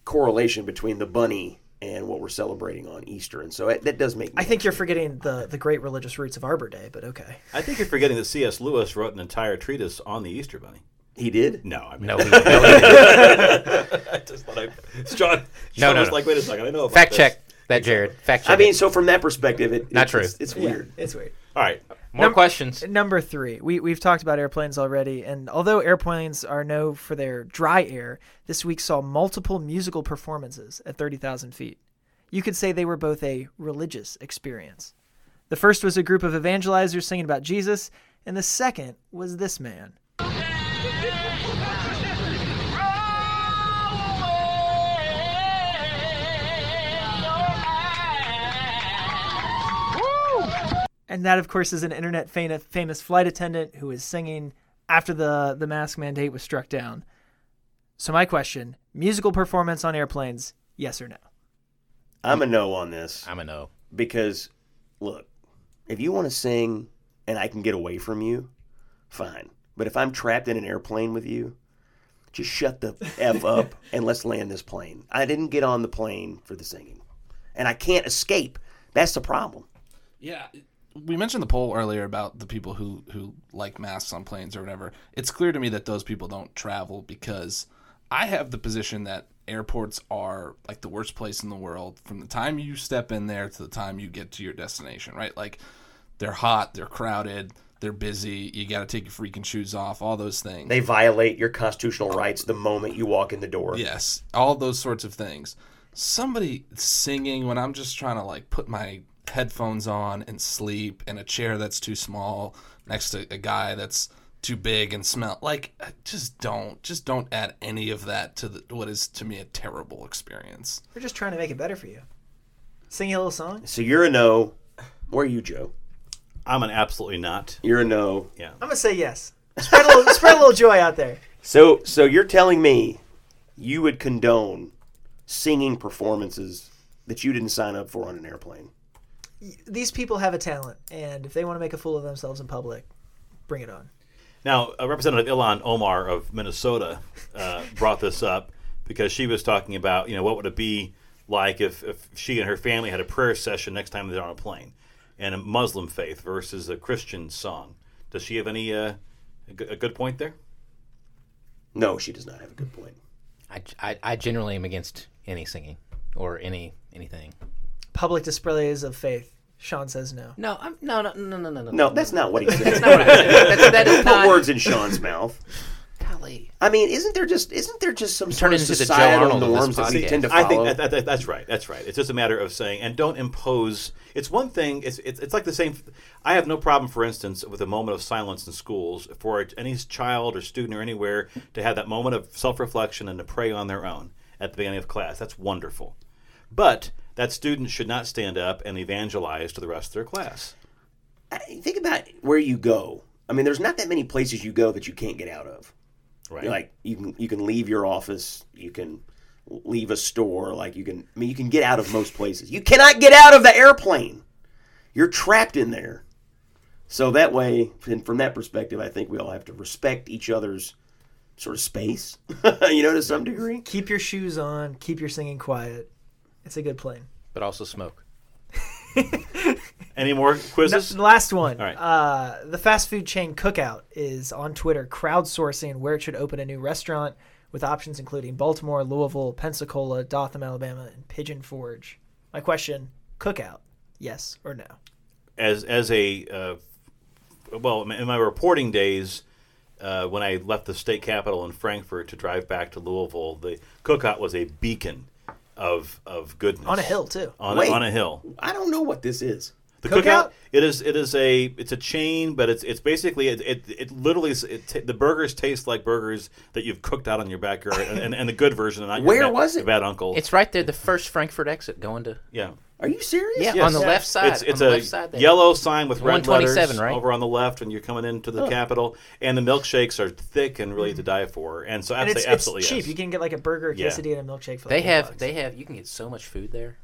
correlation between the bunny and what we're celebrating on Easter. And so it, that does make me I think happy. You're forgetting the, the great religious roots of Arbor Day, but okay. I think you're forgetting that C S. Lewis wrote an entire treatise on the Easter Bunny. He did? No, I mean... No, he, no, he didn't. I just thought I... John, John no, was no, like, no. wait a second, I know about Fact this. check that, Jared. Fact check. I mean, so from that perspective, it, Not it, true. It's, it's weird. Yeah, it's weird. All right. More number, questions. Number three. We, we've talked about airplanes already, and although airplanes are known for their dry air, this week saw multiple musical performances at thirty thousand feet. You could say they were both a religious experience. The first was a group of evangelizers singing about Jesus, and the second was this man. And that, of course, is an internet famous flight attendant who is singing after the, the mask mandate was struck down. So my question, musical performance on airplanes, yes or no? I'm a no on this. I'm a no. Because, look, if you want to sing and I can get away from you, fine. But if I'm trapped in an airplane with you, just shut the F up and let's land this plane. I didn't get on the plane for the singing. And I can't escape. That's the problem. Yeah. We mentioned the poll earlier about the people who, who like masks on planes or whatever. It's clear to me that those people don't travel because I have the position that airports are like the worst place in the world from the time you step in there to the time you get to your destination, right? Like they're hot, they're crowded, they're busy, you got to take your freaking shoes off, all those things. They violate your constitutional rights the moment you walk in the door. Yes, all those sorts of things. Somebody singing when I'm just trying to like put my – headphones on and sleep in a chair that's too small next to a guy that's too big and smell like just don't just don't add any of that to the, what is to me a terrible experience. We're just trying to make it better for you. Sing a little song. So you're a no. Where are you, Joe? I'm an absolutely not. You're a no. Yeah. I'm gonna say yes. Spread a little, spread a little joy out there. So so you're telling me you would condone singing performances that you didn't sign up for on an airplane? These people have a talent, and if they want to make a fool of themselves in public, bring it on. Now, Representative Ilhan Omar of Minnesota uh, brought this up because she was talking about, you know, what would it be like if, if she and her family had a prayer session next time they're on a plane, and a Muslim faith versus a Christian song. Does she have any uh, a, g- a good point there? No, she does not have a good point. I, I, I generally am against any singing or any anything. Public displays of faith. Sean says no. No, I'm, no, no, no, no, no, no. No, that's not what he said. That's not what I said. That's, that is Put not... words in Sean's mouth. God, Golly. I mean, isn't there just isn't there just some sort of societal norms that we tend to follow? I think that, that, that's right. That's right. It's just a matter of saying, and don't impose. It's one thing. It's, it's it's like the same. I have no problem, for instance, with a moment of silence in schools for any child or student or anywhere to have that moment of self-reflection and to pray on their own at the beginning of class. That's wonderful. But that student should not stand up and evangelize to the rest of their class. I, think about where you go. I mean, there's not that many places you go that you can't get out of. Right. Like, you can you can leave your office, you can leave a store, like you can, I mean, you can get out of most places. You cannot get out of the airplane. You're trapped in there. So that way, and from that perspective, I think we all have to respect each other's sort of space, you know, to some degree. Keep your shoes on, keep your singing quiet. It's a good plane. But also smoke. Any more quizzes? No, last one. All right. Uh, the fast food chain Cookout is on Twitter crowdsourcing where it should open a new restaurant with options including Baltimore, Louisville, Pensacola, Dothan, Alabama, and Pigeon Forge. My question, Cookout, yes or no? As as a, uh, well, in my reporting days, uh, when I left the state capitol in Frankfort to drive back to Louisville, the Cookout was a beacon of of goodness. On a hill, too. On, Wait, a, on a hill. I don't know what this is. The Cookout? Cookout? It is. It is a. It's a chain, but it's. It's basically. It. It. It literally. It t- the burgers taste like burgers that you've cooked out on your backyard, and, and, and the good version. Not Where your bad, was it? Your bad uncle. It's right there. The first Frankfurt exit going to. Yeah. Are you serious? Yeah. Yes. On the yeah. left side. It's, it's on the a left side yellow sign with red letters right? over on the left when you're coming into the oh. Capitol, and the milkshakes are thick and really mm-hmm. to die for. And so I'd and say absolutely it's cheap. Yes. You can get like a burger, quesadilla, yeah. and a milkshake for. They like have. Bucks. They have. You can get so much food there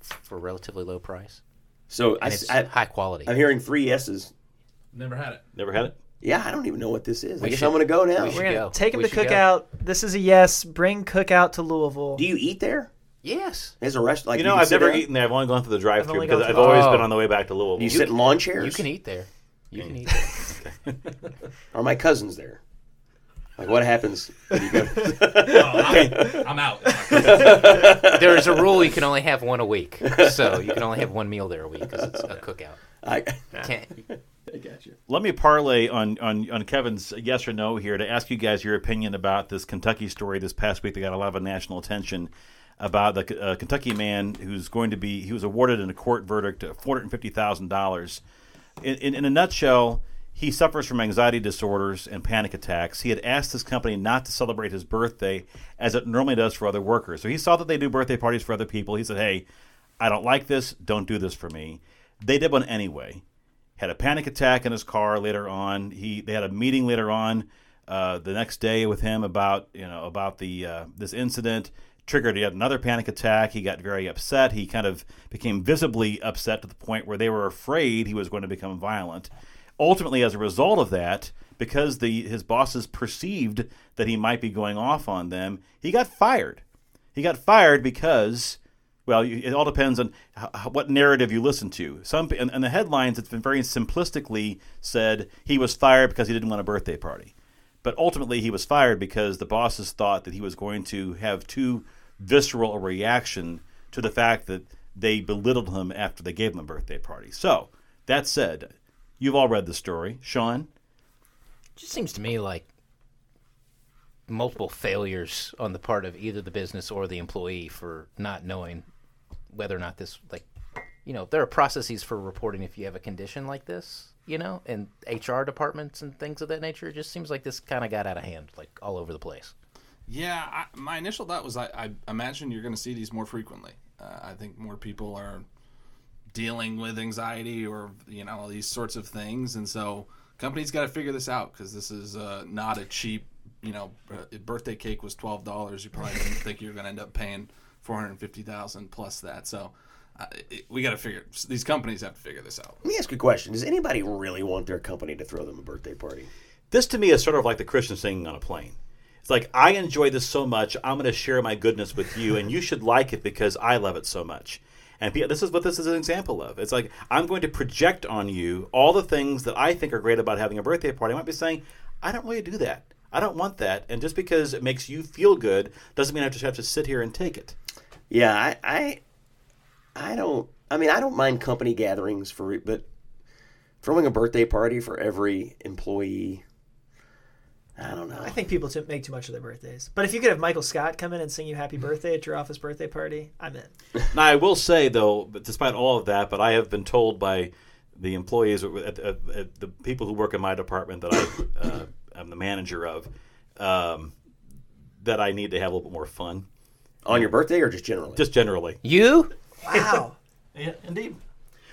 for a relatively low price. So I, it's I, high quality. I'm hearing three yeses. Never had it. Never had it? Yeah, I don't even know what this is. We I guess should, I'm going to go now. We We're going to take him we to Cookout. Go. This is a yes. Bring Cookout to Louisville. Do you eat there? Yes. There's a restaurant. Like, you know, you I've never down? eaten there. I've only gone through the drive-thru because I've always oh. been on the way back to Louisville. You, you sit in lawn chairs? You can eat there. You mm. can eat there. Are my cousins there? Like, what happens? You go? No, I'm, I'm out. There is a rule you can only have one a week. So you can only have one meal there a week because it's a Cookout. I, can't. I got you. Let me parlay on, on, on Kevin's yes or no here to ask you guys your opinion about this Kentucky story this past week that got a lot of national attention about the uh, Kentucky man who's going to be – he was awarded in a court verdict four hundred fifty thousand dollars. In, in, in a nutshell – he suffers from anxiety disorders and panic attacks. He had asked his company not to celebrate his birthday as it normally does for other workers. So he saw that they do birthday parties for other people. He said, hey, I don't like this. Don't do this for me. They did one anyway. Had a panic attack in his car later on. He They had a meeting later on uh, the next day with him about, you know, about the uh, this incident. Triggered yet another panic attack. He got very upset. He kind of became visibly upset to the point where they were afraid he was going to become violent. Ultimately, as a result of that, because the his bosses perceived that he might be going off on them, he got fired. He got fired because, well, it all depends on how, what narrative you listen to. Some in, in the headlines, it's been very simplistically said he was fired because he didn't want a birthday party. But ultimately, he was fired because the bosses thought that he was going to have too visceral a reaction to the fact that they belittled him after they gave him a birthday party. So, that said... You've all read the story. Sean? It just seems to me like multiple failures on the part of either the business or the employee for not knowing whether or not this, like, you know, there are processes for reporting if you have a condition like this, you know, and H R departments and things of that nature. It just seems like this kind of got out of hand, like, all over the place. Yeah, I, my initial thought was I, I imagine you're going to see these more frequently. Uh, I think more people are... dealing with anxiety or, you know, all these sorts of things. And so companies got to figure this out because this is uh, not a cheap, you know, uh, birthday cake was twelve dollars. You probably didn't think you were going to end up paying four hundred fifty thousand dollars plus that. So uh, it, we got to figure, these companies have to figure this out. Let me ask you a question. Does anybody really want their company to throw them a birthday party? This to me is sort of like the Christian singing on a plane. It's like, I enjoy this so much, I'm going to share my goodness with you, and you should like it because I love it so much. And this is what this is an example of. It's like, I'm going to project on you all the things that I think are great about having a birthday party. I might be saying, I don't really do that. I don't want that. And just because it makes you feel good doesn't mean I just have to sit here and take it. Yeah, I I, I don't – I mean, I don't mind company gatherings, for, but throwing a birthday party for every employee – I don't know. I think people make too much of their birthdays. But if you could have Michael Scott come in and sing you happy birthday at your office birthday party, I'm in. Now, I will say, though, but despite all of that, but I have been told by the employees, at, at, at the people who work in my department that I, uh, I'm the manager of, um, that I need to have a little bit more fun. On your birthday or just generally? Just generally. You? Wow. Yeah, indeed.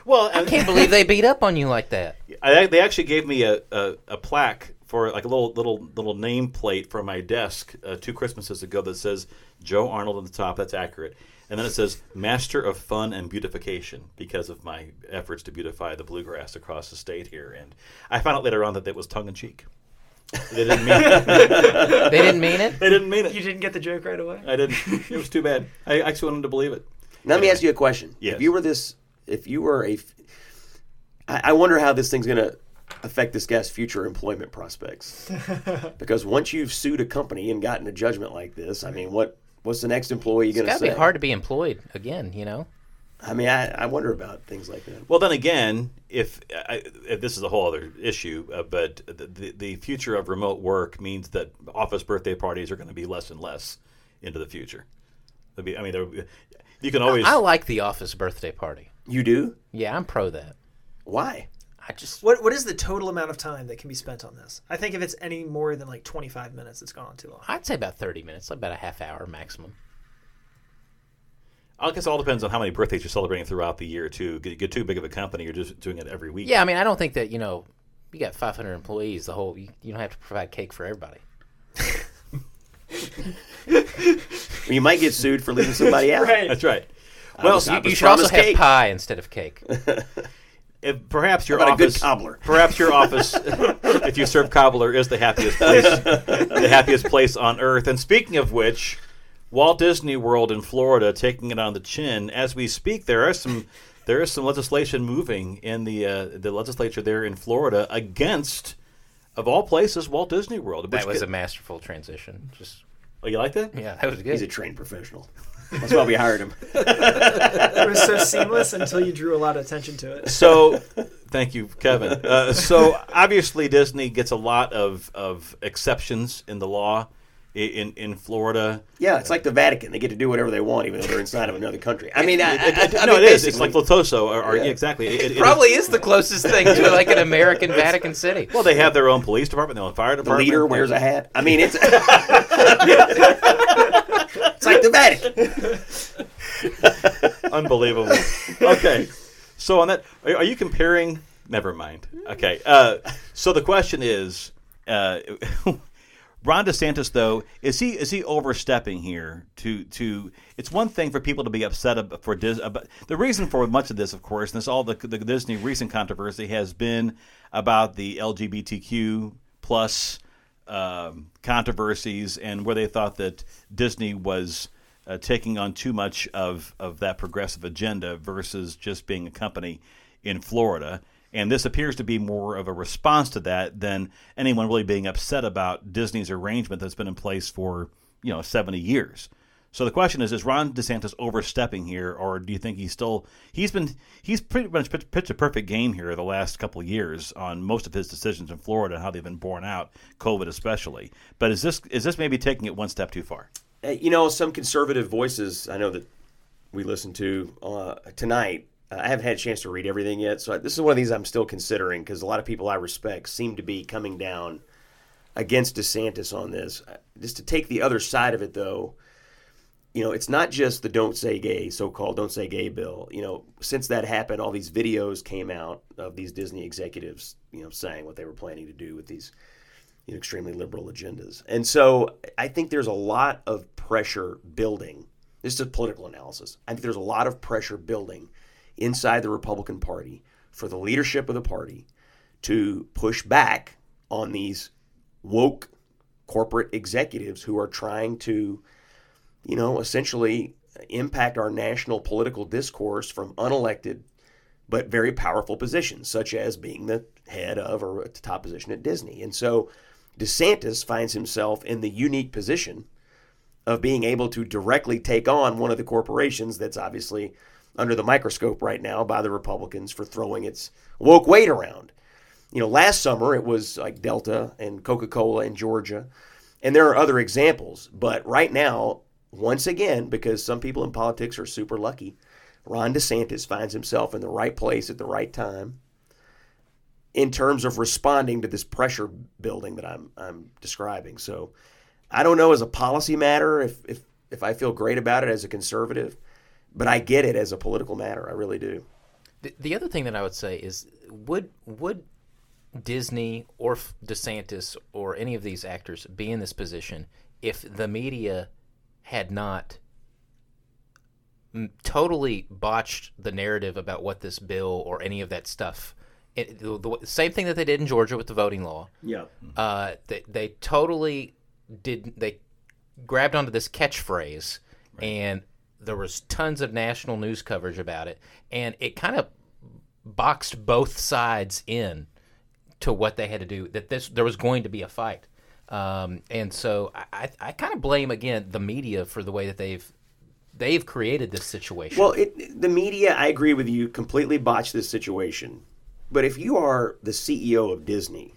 Well, I can't believe they beat up on you like that. I, they actually gave me a, a, a plaque for like a little little little nameplate for my desk uh, two Christmases ago that says Joe Arnold on the top. That's accurate. And then it says Master of Fun and Beautification because of my efforts to beautify the bluegrass across the state here. And I found out later on that that was tongue in cheek. They didn't mean it. They didn't mean it. They didn't mean it. You didn't get the joke right away. I didn't. It was too bad. I actually wanted to believe it. Now, anyway. Let me ask you a question. Yes. If you were this, if you were a, I, I wonder how this thing's gonna affect this guy's future employment prospects. Because once you've sued a company and gotten a judgment like this, I mean, what what's the next employee it's gonna say? It's gotta be hard to be employed again, you know? I mean, I, I wonder about things like that. Well, then again, if, I, if this is a whole other issue, uh, but the, the the future of remote work means that office birthday parties are going to be less and less into the future. There'll be, I mean, there, you can always. I, I like the office birthday party. You do? Yeah, I'm pro that. Why? I just what what is the total amount of time that can be spent on this? I think if it's any more than like twenty-five minutes, it's gone on too long. I'd say about thirty minutes, like about a half hour maximum. I guess it all depends on how many birthdays you're celebrating throughout the year, too. You get too big of a company, you're just doing it every week. Yeah, I mean, I don't think that, you know, you got five hundred employees, the whole, you, you don't have to provide cake for everybody. You might get sued for leaving somebody out. Right. That's right. Well, was, you, you should also cake. Have pie instead of cake. If perhaps your office, a good cobbler? Perhaps your office, if you serve cobbler, is the happiest place, the happiest place on earth. And speaking of which, Walt Disney World in Florida taking it on the chin. As we speak, there are some there is some legislation moving in the uh, the legislature there in Florida against, of all places, Walt Disney World. That was could, a masterful transition. Just oh, you like that? Yeah, that was good. He's a trained professional. That's why we hired him. It was so seamless until you drew a lot of attention to it. So, thank you, Kevin. Uh, so, obviously, Disney gets a lot of, of exceptions in the law in, in Florida. Yeah, it's like the Vatican. They get to do whatever they want, even though they're inside of another country. I mean, I, I, I, I no, mean, it is. It's like Lotoso. Or, or, yeah. Yeah, exactly. It, it, it probably it is. is the closest thing to like an American Vatican City. Well, they have their own police department, their own fire department. The leader wears a hat. I mean, it's... It's like the Vatican. Unbelievable. Okay. So on that, are, are you comparing? Never mind. Okay. Uh, so the question is, uh, Ron DeSantis, though, is he is he overstepping here? To to it's one thing for people to be upset about, for Dis, about, the reason for much of this, of course, and this all the, the Disney recent controversy has been about the L G B T Q plus. Um, controversies and where they thought that Disney was uh, taking on too much of, of that progressive agenda versus just being a company in Florida. And this appears to be more of a response to that than anyone really being upset about Disney's arrangement that's been in place for, you know, seventy years. So the question is, is Ron DeSantis overstepping here, or do you think he's still – he's been – he's pretty much pitched a perfect game here the last couple of years on most of his decisions in Florida and how they've been borne out, COVID especially. But is this is this maybe taking it one step too far? You know, some conservative voices I know that we listen to uh, tonight, I haven't had a chance to read everything yet. So this is one of these I'm still considering because a lot of people I respect seem to be coming down against DeSantis on this. Just to take the other side of it, though – you know, it's not just the don't say gay, so-called don't say gay bill. You know, since that happened, all these videos came out of these Disney executives, you know, saying what they were planning to do with these, you know, extremely liberal agendas. And so I think there's a lot of pressure building. This is a political analysis. I think there's a lot of pressure building inside the Republican Party for the leadership of the party to push back on these woke corporate executives who are trying to, you know, essentially impact our national political discourse from unelected but very powerful positions, such as being the head of or at the top position at Disney. And so DeSantis finds himself in the unique position of being able to directly take on one of the corporations that's obviously under the microscope right now by the Republicans for throwing its woke weight around. You know, last summer it was like Delta and Coca-Cola in Georgia, and there are other examples. But right now, once again, because some people in politics are super lucky, Ron DeSantis finds himself in the right place at the right time in terms of responding to this pressure building that I'm I'm describing. So I don't know as a policy matter if if, if I feel great about it as a conservative, but I get it as a political matter. I really do. The, the other thing that I would say is would would Disney or DeSantis or any of these actors be in this position if the media had not totally botched the narrative about what this bill or any of that stuff. It, the, the same thing that they did in Georgia with the voting law. Yeah. Uh, they, they totally did. They grabbed onto this catchphrase, right. And there was tons of national news coverage about it, and it kind of boxed both sides in to what they had to do. That this there was going to be a fight, um, and so I, I kind of blame again the media for the way that they've. They've created this situation. Well, it, the media, I agree with you, completely botched this situation. But if you are the C E O of Disney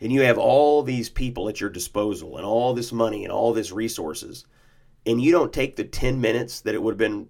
and you have all these people at your disposal and all this money and all this resources, and you don't take the ten minutes that it would have been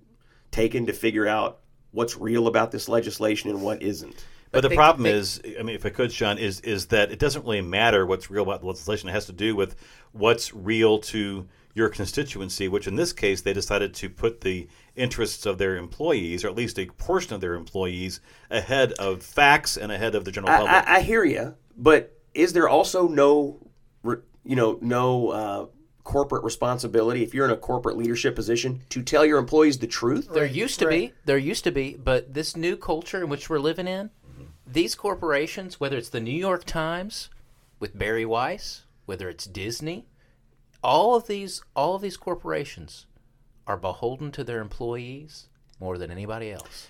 taken to figure out what's real about this legislation and what isn't. But, but the they, problem they, is, I mean, if I could, Sean, is is that it doesn't really matter what's real about the legislation. It has to do with what's real to your constituency, which in this case they decided to put the interests of their employees, or at least a portion of their employees, ahead of facts and ahead of the general public. I, I, I hear you, but is there also no, you know, no uh, corporate responsibility if you're in a corporate leadership position to tell your employees the truth? There right. used to right. be, there used to be, but this new culture in which we're living in, mm-hmm. these corporations, whether it's the New York Times with Barry Weiss, whether it's Disney. All of these, all of these corporations are beholden to their employees more than anybody else.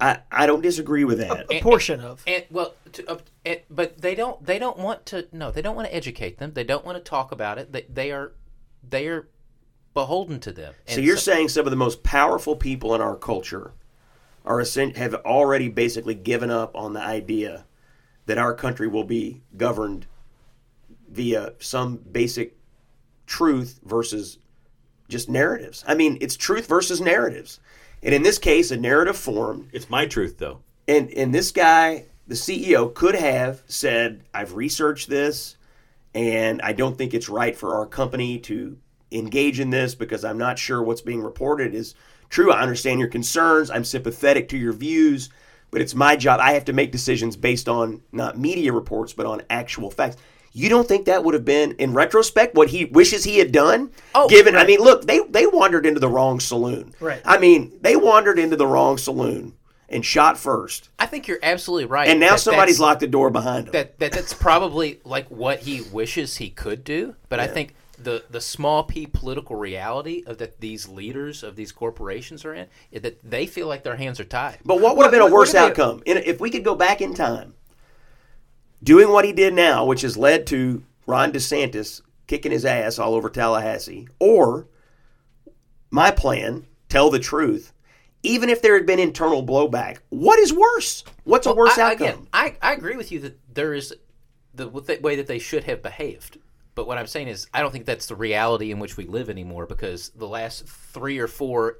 I, I don't disagree with that. A, a portion and, of and, well, to, uh, and, but they don't they don't want to no they don't want to educate them. They don't want to talk about it. They they are they are beholden to them. And so you're so, saying some of the most powerful people in our culture are have already basically given up on the idea that our country will be governed via some basic. Truth versus just narratives. I mean, it's truth versus narratives. And in this case, a narrative formed. It's my truth, though. And and this guy, the C E O, could have said, I've researched this, and I don't think it's right for our company to engage in this because I'm not sure what's being reported is true. I understand your concerns. I'm sympathetic to your views, but it's my job. I have to make decisions based on not media reports, but on actual facts. You don't think that would have been, in retrospect, what he wishes he had done? Oh, given, right. I mean, look, they, they wandered into the wrong saloon. Right. I mean, they wandered into the wrong saloon and shot first. I think you're absolutely right. And now that somebody's locked the door behind them. That, that that's probably like what he wishes he could do. But yeah. I think the, the small p political reality of that these leaders of these corporations are in, is that they feel like their hands are tied. But what would what, have been what, a worse outcome? They... If we could go back in time. Doing what he did now, which has led to Ron DeSantis kicking his ass all over Tallahassee, or my plan, tell the truth, even if there had been internal blowback, what is worse? What's well, a worse I, outcome? Again, I, I agree with you that there is the, the way that they should have behaved. But what I'm saying is I don't think that's the reality in which we live anymore because the last three or four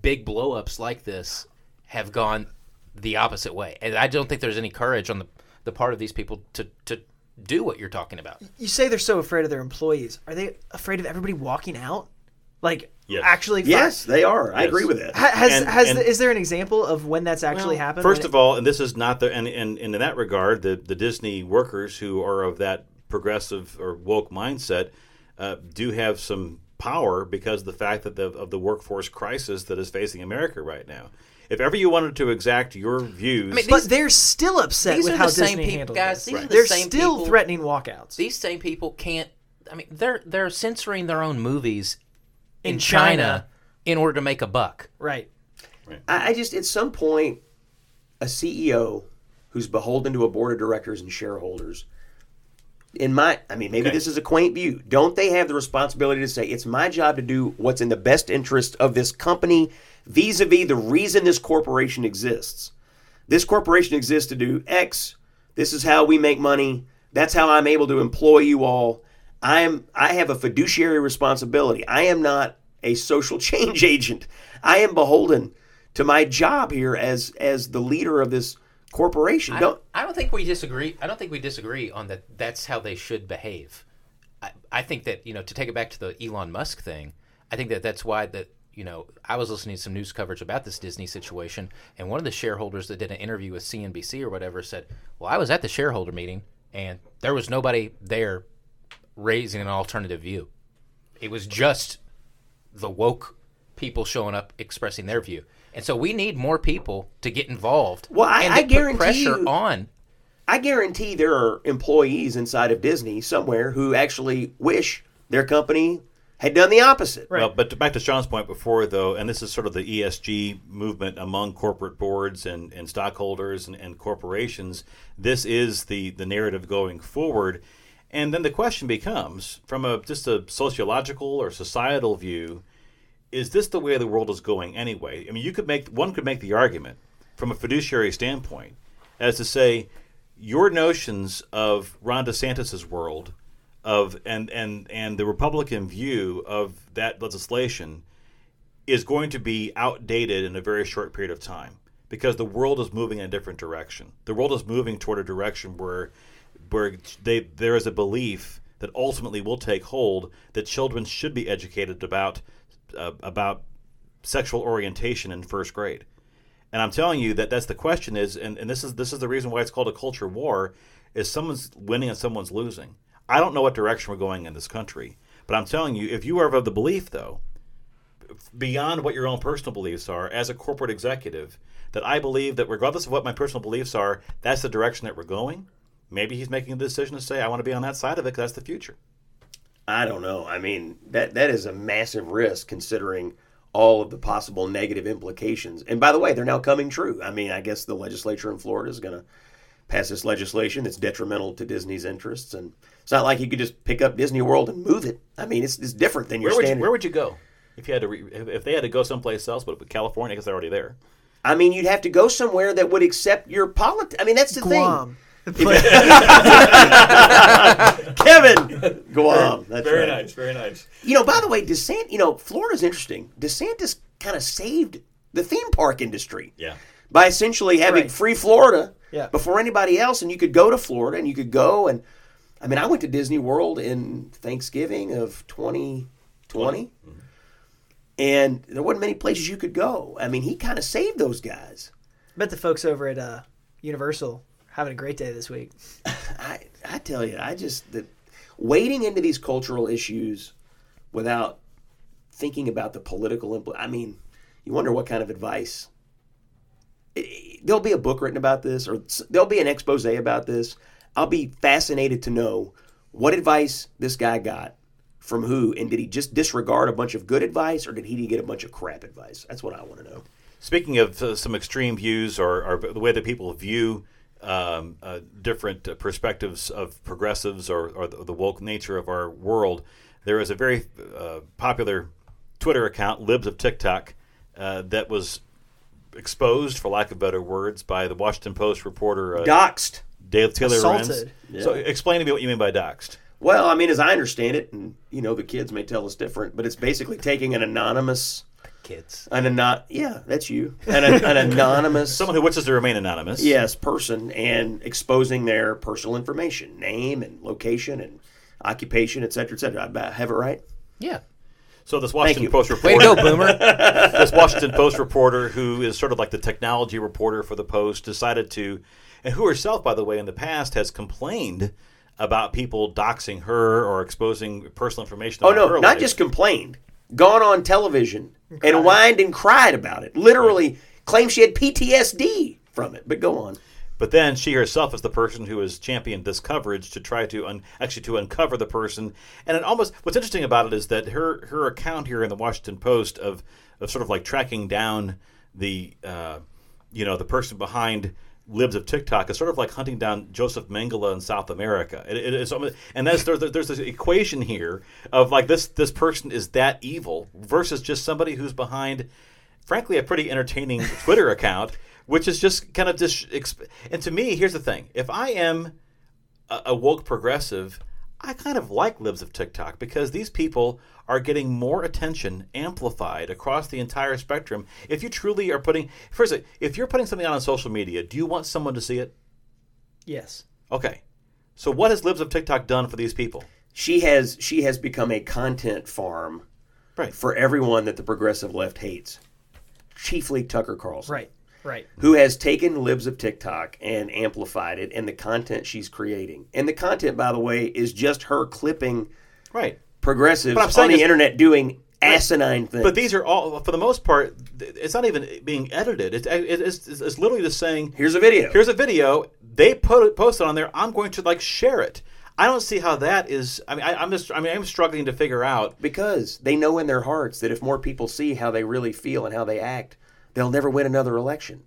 big blow-ups like this have gone the opposite way. And I don't think there's any courage on the – the part of these people to, to do what you're talking about. You say they're so afraid of their employees. Are they afraid of everybody walking out? Like, yes. actually? Yes, they are. I yes. agree with that. Has, and, has and, the, is there an example of when that's actually well, happened? First of all, and this is not the, and, and, and in that regard, the, the Disney workers who are of that progressive or woke mindset uh, do have some power because of the fact that the, of the workforce crisis that is facing America right now. If ever you wanted to exact your views, I mean, these, but they're still upset with how Disney people, handled guys, this. Right. The they're still people, threatening walkouts. These same people can't. I mean, they're they're censoring their own movies in, in China, China in order to make a buck. Right. right. I, I just at some point, a C E O who's beholden to a board of directors and shareholders. In my, I mean, maybe okay. this is a quaint view. Don't they have the responsibility to say it's my job to do what's in the best interest of this company? Vis-a-vis the reason this corporation exists. This corporation exists to do X This is how we make money. That's how I'm able to employ you all. I am. I have a fiduciary responsibility. I am not a social change agent. I am beholden to my job here as as the leader of this corporation. I don't, I don't think we disagree. I don't think we disagree on that. That's how they should behave. I, I think that, you know, to take it back to the Elon Musk thing, I think that that's why that, you know, I was listening to some news coverage about this Disney situation, and one of the shareholders that did an interview with C N B C or whatever said, well, I was at the shareholder meeting, and there was nobody there raising an alternative view. It was just the woke people showing up expressing their view. And so we need more people to get involved. Well, I, and I guarantee pressure you, on. I guarantee there are employees inside of Disney somewhere who actually wish their company had done the opposite. Right. Well, but to, back to Sean's point before, though, and this is sort of the E S G movement among corporate boards and, and stockholders and, and corporations. This is the, the narrative going forward. And then the question becomes, from a just a sociological or societal view, is this the way the world is going anyway? I mean, you could make one could make the argument from a fiduciary standpoint as to say your notions of Ron DeSantis' world of and, and, and the Republican view of that legislation is going to be outdated in a very short period of time because the world is moving in a different direction. The world is moving toward a direction where where they, there is a belief that ultimately will take hold that children should be educated about uh, about sexual orientation in first grade. And I'm telling you that that's the question is, and, and this is this is the reason why it's called a culture war, is someone's winning and someone's losing. I don't know what direction we're going in this country, but I'm telling you, if you are of the belief, though, beyond what your own personal beliefs are as a corporate executive, that I believe that regardless of what my personal beliefs are, that's the direction that we're going. Maybe he's making the decision to say, I want to be on that side of it because that's the future. I don't know. I mean, that that is a massive risk considering all of the possible negative implications. And by the way, they're now coming true. I mean, I guess the legislature in Florida is going to pass this legislation that's detrimental to Disney's interests. And it's not like you could just pick up Disney World and move it. I mean, it's it's different than your standard. Where would you go if you had to re, if they had to go someplace else? But California, because they're already there. I mean, you'd have to go somewhere that would accept your politics. I mean, that's the Guam. thing. Kevin Guam. That's very right. nice, very nice. You know, by the way, DeSantis, you know, Florida's interesting. DeSantis kind of saved the theme park industry yeah. by essentially having right. free Florida yeah. before anybody else, and you could go to Florida, and you could go, and I mean, I went to Disney World in Thanksgiving of twenty twenty, mm-hmm. and there wasn't many places you could go. I mean, he kind of saved those guys. I bet the folks over at uh, Universal having a great day this week. I I tell you, I just the, wading into these cultural issues without thinking about the political impl- I mean, you wonder what kind of advice. It, it, there'll be a book written about this, or there'll be an expose about this. I'll be fascinated to know what advice this guy got from who, and did he just disregard a bunch of good advice, or did he get a bunch of crap advice? That's what I want to know. Speaking of uh, some extreme views, or, or the way that people view Um, uh, different uh, perspectives of progressives or, or the, the woke nature of our world, there is a very uh, popular Twitter account, Libs of TikTok, uh, that was exposed, for lack of better words, by the Washington Post reporter. Uh, doxed. Dave Taylor Lorenz. Yeah. So explain to me what you mean by doxed. Well, I mean, as I understand it, and you know, the kids may tell us different, but it's basically taking an anonymous... Kids. An anon- yeah, that's you. An, an anonymous... Someone who wishes to remain anonymous. Yes, person, and exposing their personal information, name and location and occupation, et cetera, et cetera. I have it right? Yeah. So this Washington Post reporter... Way to go, Boomer. This Washington Post reporter, who is sort of like the technology reporter for the Post, decided to... And who herself, by the way, in the past has complained about people doxing her or exposing personal information. Oh, no, her not life. Just complained. Gone on television and, and whined and cried about it. Literally right. claimed she had P T S D from it. But go on. But then she herself is the person who has championed this coverage to try to un- actually to uncover the person. And it almost what's interesting about it is that her her account here in the Washington Post of of sort of like tracking down the uh, you know the person behind Libs of TikTok is sort of like hunting down Joseph Mengele in South America. It, it is, and that's, there, there's this equation here of like this this person is that evil versus just somebody who's behind, frankly, a pretty entertaining Twitter account which is just kind of just. Exp- and to me, here's the thing: if I am a, a woke progressive, I kind of like Libs of TikTok because these people are getting more attention amplified across the entire spectrum. If you truly are putting, first, if you're putting something out on social media, do you want someone to see it? Yes. Okay. So what has Libs of TikTok done for these people? She has she has become a content farm, right, for everyone that the progressive left hates, chiefly Tucker Carlson. Right, right. Who has taken Libs of TikTok and amplified it and the content she's creating. And the content, by the way, is just her clipping right. progressives on the is, internet doing right. asinine things. But these are all, for the most part, it's not even being edited. It's, it's, it's, it's literally just saying, here's a video. Here's a video. They put, post it on there. I'm going to, like, share it. I don't see how that is. I mean, I, I'm just. I mean, I'm struggling to figure out, because they know in their hearts that if more people see how they really feel and how they act, they'll never win another election.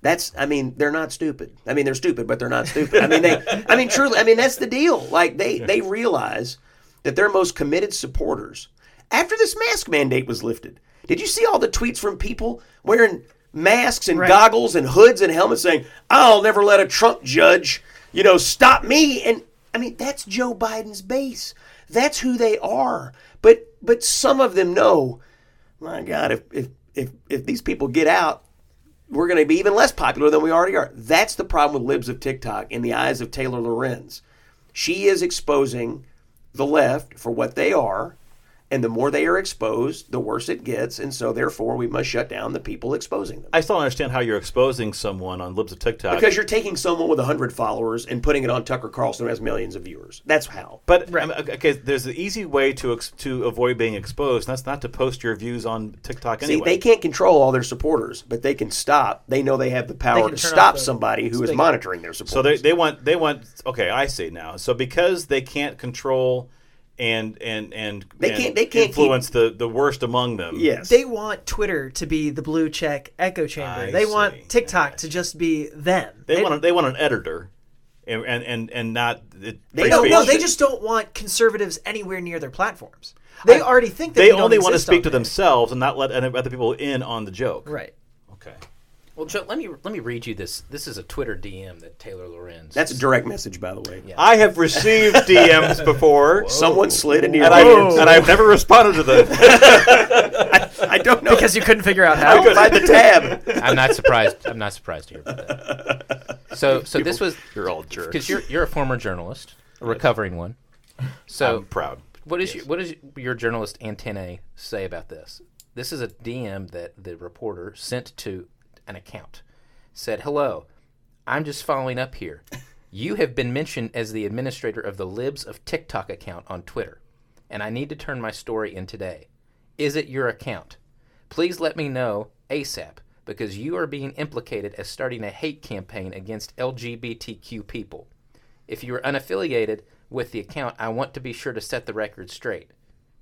That's. I mean, they're not stupid. I mean, they're stupid, but they're not stupid. I mean, they. I mean, truly. I mean, that's the deal. Like they, they realize that their most committed supporters, after this mask mandate was lifted, did you see all the tweets from people wearing masks and right. goggles and hoods and helmets saying, "I'll never let a Trump judge, you know, stop me." And I mean, that's Joe Biden's base. That's who they are. But but some of them know, my God, if if if, if these people get out, we're going to be even less popular than we already are. That's the problem with Libs of TikTok in the eyes of Taylor Lorenz. She is exposing the left for what they are, and the more they are exposed, the worse it gets, and so therefore we must shut down the people exposing them. I still don't understand how you're exposing someone on Libs of TikTok. Because you're taking someone with one hundred followers and putting it on Tucker Carlson who has millions of viewers. That's how. But right. okay, there's an easy way to ex- to avoid being exposed, and that's not to post your views on TikTok anyway. See, they can't control all their supporters, but they can stop. They know they have the power to stop the, somebody who is monitoring their supporters. So they, they want they want okay, I see now. So because they can't control And and and they can't, they can't influence keep, the, the worst among them. Yes, they want Twitter to be the blue check echo chamber. I they see. want TikTok to just be them. They, they want a, they want an editor, and and and not. It, they don't know. They just don't want conservatives anywhere near their platforms. They I, already think that they, they only don't want to speak to themselves and not let other people in on the joke. Right. Okay. Well, Joe, let me let me read you this. This is a Twitter D M that Taylor Lorenz. That's a direct message, by the way. Yeah. I have received D Ms before. Whoa. Someone slid into your and, I, and I've never responded to them. I, I don't know because you couldn't figure out how. I couldn't find the tab. I'm not surprised. I'm not surprised to hear about that. So, so People, this was you're all jerks because you're you're a former journalist, a recovering one. So I'm proud. What is yes. your, what does your journalist antennae say about this? This is a D M that the reporter sent to an account. Said, hello, I'm just following up here. You have been mentioned as the administrator of the Libs of TikTok account on Twitter, and I need to turn my story in today. Is it your account? Please let me know ASAP, because you are being implicated as starting a hate campaign against L G B T Q people. If you are unaffiliated with the account, I want to be sure to set the record straight.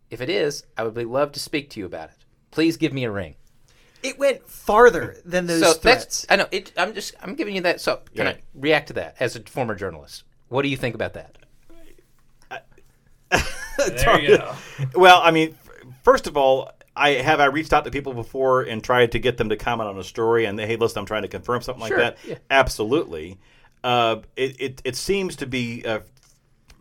If it is, I would be love to speak to you about it. Please give me a ring. It went farther than those so threats. That's, I know. It, I'm just. I'm giving you that. So can yeah. I react to that as a former journalist? What do you think about that? I, there you go. Well, I mean, first of all, I have I reached out to people before and tried to get them to comment on a story and they, hey, listen, I'm trying to confirm something sure, like that. Yeah. Absolutely. Uh, it, it it seems to be uh,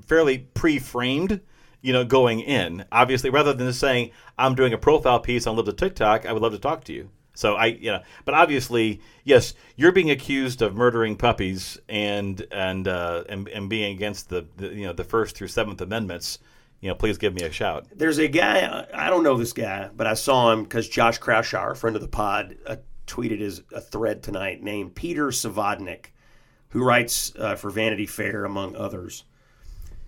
fairly pre-framed. You know, going in, obviously, rather than just saying, I'm doing a profile piece on Libs of TikTok, I would love to talk to you. So I, you know, but obviously, yes, you're being accused of murdering puppies and and uh, and, and being against the, the, you know, the First through Seventh Amendments. You know, please give me a shout. There's a guy, I don't know this guy, but I saw him because Josh Kraushire, a friend of the pod, uh, tweeted his a thread tonight named Peter Savodnik, who writes uh, for Vanity Fair, among others.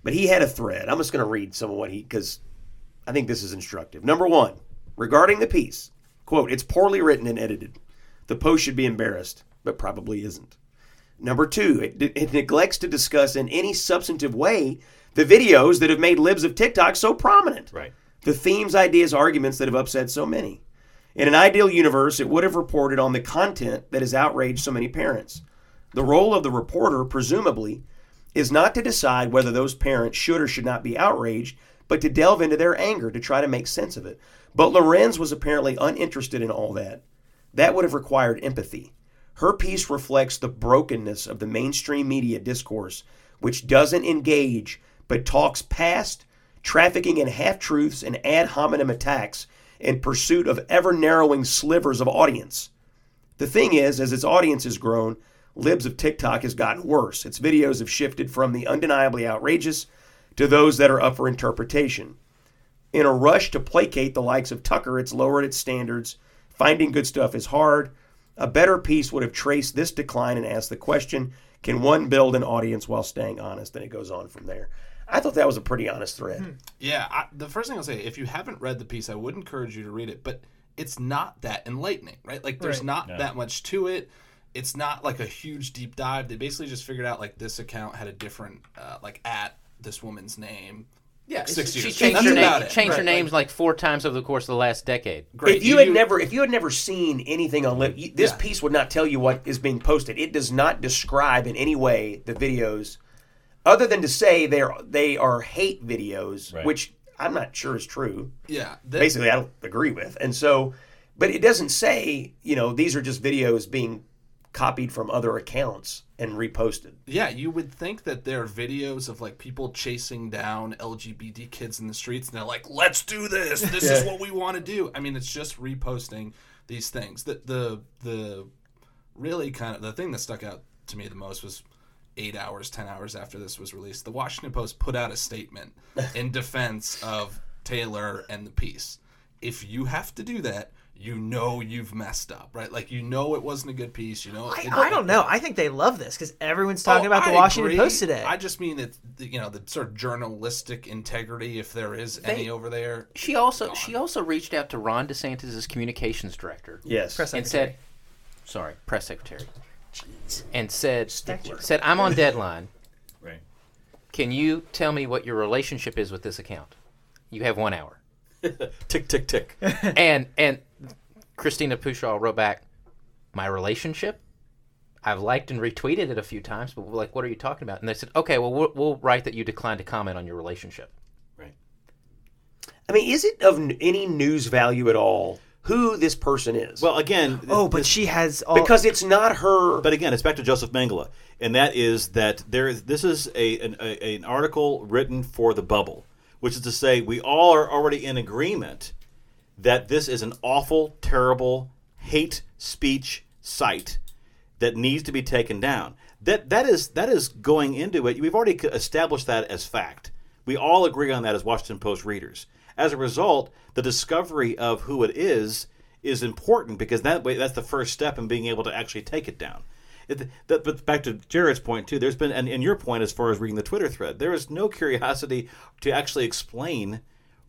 But he had a thread. I'm just going to read some of what he, because I think this is instructive. Number one, regarding the piece, quote, it's poorly written and edited. The Post should be embarrassed, but probably isn't. Number two, it, it neglects to discuss in any substantive way the videos that have made Libs of TikTok so prominent. Right. The themes, ideas, arguments that have upset so many. In an ideal universe, it would have reported on the content that has outraged so many parents. The role of the reporter, presumably, is not to decide whether those parents should or should not be outraged, but to delve into their anger to try to make sense of it. But Lorenz was apparently uninterested in all that. That would have required empathy. Her piece reflects the brokenness of the mainstream media discourse, which doesn't engage but talks past, trafficking in half-truths and ad hominem attacks in pursuit of ever-narrowing slivers of audience. The thing is, as its audience has grown, Libs of TikTok has gotten worse. Its videos have shifted from the undeniably outrageous to those that are up for interpretation. In a rush to placate the likes of Tucker, it's lowered its standards. Finding good stuff is hard. A better piece would have traced this decline and asked the question, can one build an audience while staying honest? And it goes on from there. I thought that was a pretty honest thread. Hmm. Yeah, I, the first thing I'll say, if you haven't read the piece, I would encourage you to read it, but it's not that enlightening, right? Like, there's right. not no. that much to it. It's not like a huge deep dive. They basically just figured out, like, this account had a different, uh, like, at this woman's name. Yeah, six years. She changed her, name, changed right, her names right. like four times over the course of the last decade. Great. If you, you had you, never, if you had never seen anything on Lib, this yeah. piece would not tell you what is being posted. It does not describe in any way the videos, other than to say they are they are hate videos, right. which I'm not sure is true. Yeah, that, basically I don't agree with, and so, but it doesn't say, you know, these are just videos being copied from other accounts and reposted. Yeah, you would think that there are videos of, like, people chasing down L G B T kids in the streets, and they're like, let's do this. This yeah. is what we want to do. I mean, it's just reposting these things. The, the the really kind of the thing that stuck out to me the most was eight hours, ten hours after this was released, the Washington Post put out a statement in defense of Taylor and the piece. If you have to do that, you know you've messed up, right? Like, you know it wasn't a good piece. You know, I, it, I don't know. I think they love this because everyone's talking oh, about the I Washington agree. Post today. I just mean that, you know, the sort of journalistic integrity, if there is they, any over there. She also gone. she also reached out to Ron DeSantis' communications director. Yes, press and said, sorry, press secretary, Jeez. and said Stickler. said I'm on deadline. Right? Can you tell me what your relationship is with this account? You have one hour. tick tick tick. and and. Christina Pushaw wrote back, my relationship? I've liked and retweeted it a few times, but we're like, what are you talking about? And they said, okay, well, we'll, we'll write that you declined to comment on your relationship. Right. I mean, is it of any news value at all who this person is? Well, again... Oh, this, but she has... all Because it's not her... But again, it's back to Joseph Mengele, and that is that there is, this is a an, a, an article written for the bubble, which is to say we all are already in agreement that this is an awful, terrible hate speech site that needs to be taken down. That that is that is going into it. We've already established that as fact. We all agree on that as Washington Post readers. As a result, the discovery of who it is is important because that way that's the first step in being able to actually take it down. It, that, but back to Jared's point too. There's been, and, and your point as far as reading the Twitter thread, there is no curiosity to actually explain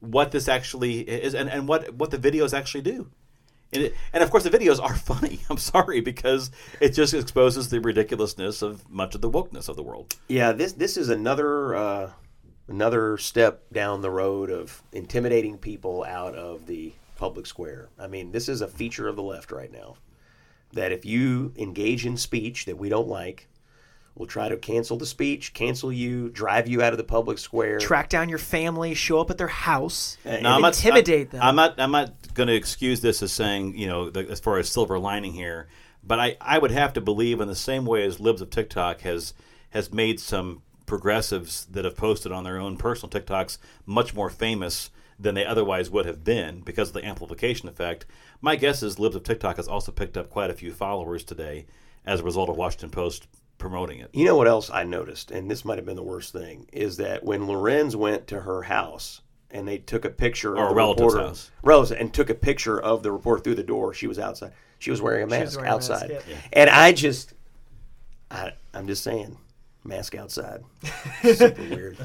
what this actually is, and, and what, what the videos actually do. And, it, and of course, the videos are funny. I'm sorry, because it just exposes the ridiculousness of much of the wokeness of the world. Yeah, this this is another uh, another step down the road of intimidating people out of the public square. I mean, this is a feature of the left right now, that if you engage in speech that we don't like, we'll try to cancel the speech, cancel you, drive you out of the public square, track down your family, show up at their house, and, no, and I'm intimidate not, them. I'm not. I'm not going to excuse this as saying, you know, the, as far as silver lining here, but I, I would have to believe in the same way as Libs of TikTok has has made some progressives that have posted on their own personal TikToks much more famous than they otherwise would have been because of the amplification effect. My guess is Libs of TikTok has also picked up quite a few followers today as a result of Washington Post promoting it. You know what else I noticed, and this might have been the worst thing, is that when Lorenz went to her house and they took a picture or of a the relative's reporter, house. Relative, and took a picture of the reporter through the door, she was outside. She was wearing a mask wearing outside. A mask, yeah. And I just, I, I'm just saying, mask outside. Super weird.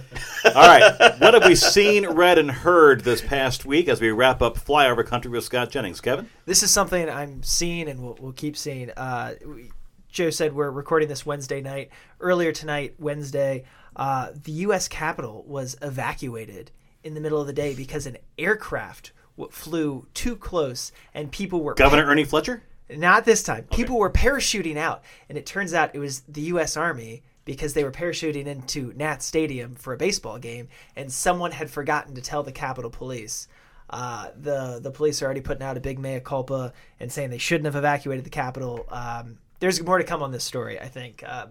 All right. What have we seen, read, and heard this past week as we wrap up Flyover Country with Scott Jennings? Kevin? This is something I'm seeing and we'll, we'll keep seeing. Uh, we, Joe said we're recording this Wednesday night. Earlier tonight, Wednesday, uh, the U S Capitol was evacuated in the middle of the day because an aircraft w- flew too close and people were... Governor par- Ernie Fletcher? Not this time. Okay. People were parachuting out. And it turns out it was the U S Army because they were parachuting into Nats Stadium for a baseball game and someone had forgotten to tell the Capitol Police. Uh, the, the police are already putting out a big mea culpa and saying they shouldn't have evacuated the Capitol. Um, there's more to come on this story, I think. Uh,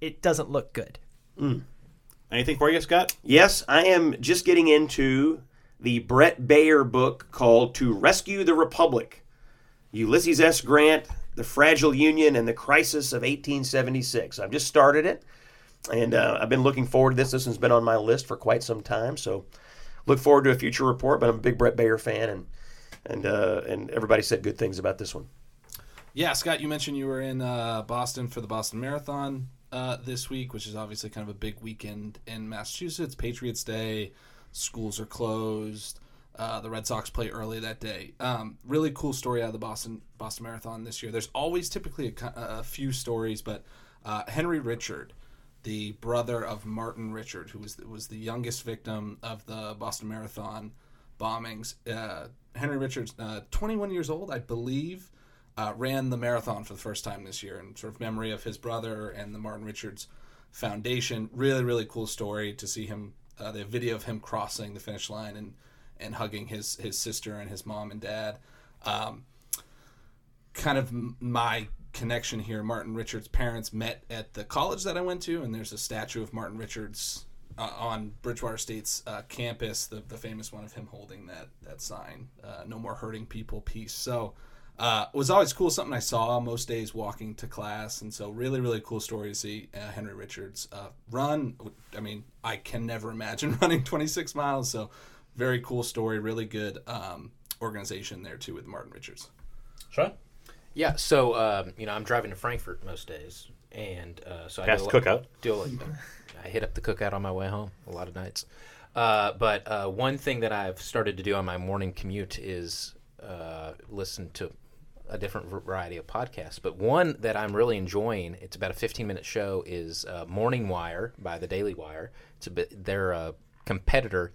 it doesn't look good. Mm. Anything for you, Scott? Yes, I am just getting into the Bret Baier book called To Rescue the Republic, Ulysses S. Grant, The Fragile Union, and the Crisis of eighteen seventy-six. I've just started it, and uh, I've been looking forward to this. This one's been on my list for quite some time, so look forward to a future report, but I'm a big Bret Baier fan, and and uh, and everybody said good things about this one. Yeah, Scott, you mentioned you were in uh, Boston for the Boston Marathon uh, this week, which is obviously kind of a big weekend in Massachusetts. Patriots Day, schools are closed. Uh, the Red Sox play early that day. Um, really cool story out of the Boston Boston Marathon this year. There's always typically a, a few stories, but uh, Henry Richard, the brother of Martin Richard, who was was the youngest victim of the Boston Marathon bombings. Uh, Henry Richards, uh, twenty-one years old, I believe, uh, ran the marathon for the first time this year in sort of memory of his brother and the Martin Richards Foundation. Really, really cool story to see him. Uh, they have video of him crossing the finish line and, and hugging his, his sister and his mom and dad. Um, kind of my connection here, Martin Richards' parents met at the college that I went to, and there's a statue of Martin Richards uh, on Bridgewater State's uh, campus, the the famous one of him holding that that sign, uh, no more hurting people, peace. So uh, it was always cool, something I saw most days walking to class, and so really, really cool story to see uh, Henry Richards uh, run. I mean, I can never imagine running twenty-six miles, so very cool story, really good um, organization there too with Martin Richards. Sure. Yeah, so, um, you know, I'm driving to Frankfurt most days, and uh, so I Past do a Cookout. Do a, I hit up the Cookout on my way home a lot of nights. Uh, but uh, one thing that I've started to do on my morning commute is uh, listen to a different variety of podcasts. But one that I'm really enjoying, it's about a fifteen-minute show, is uh, Morning Wire by the Daily Wire. It's a bit, they're a competitor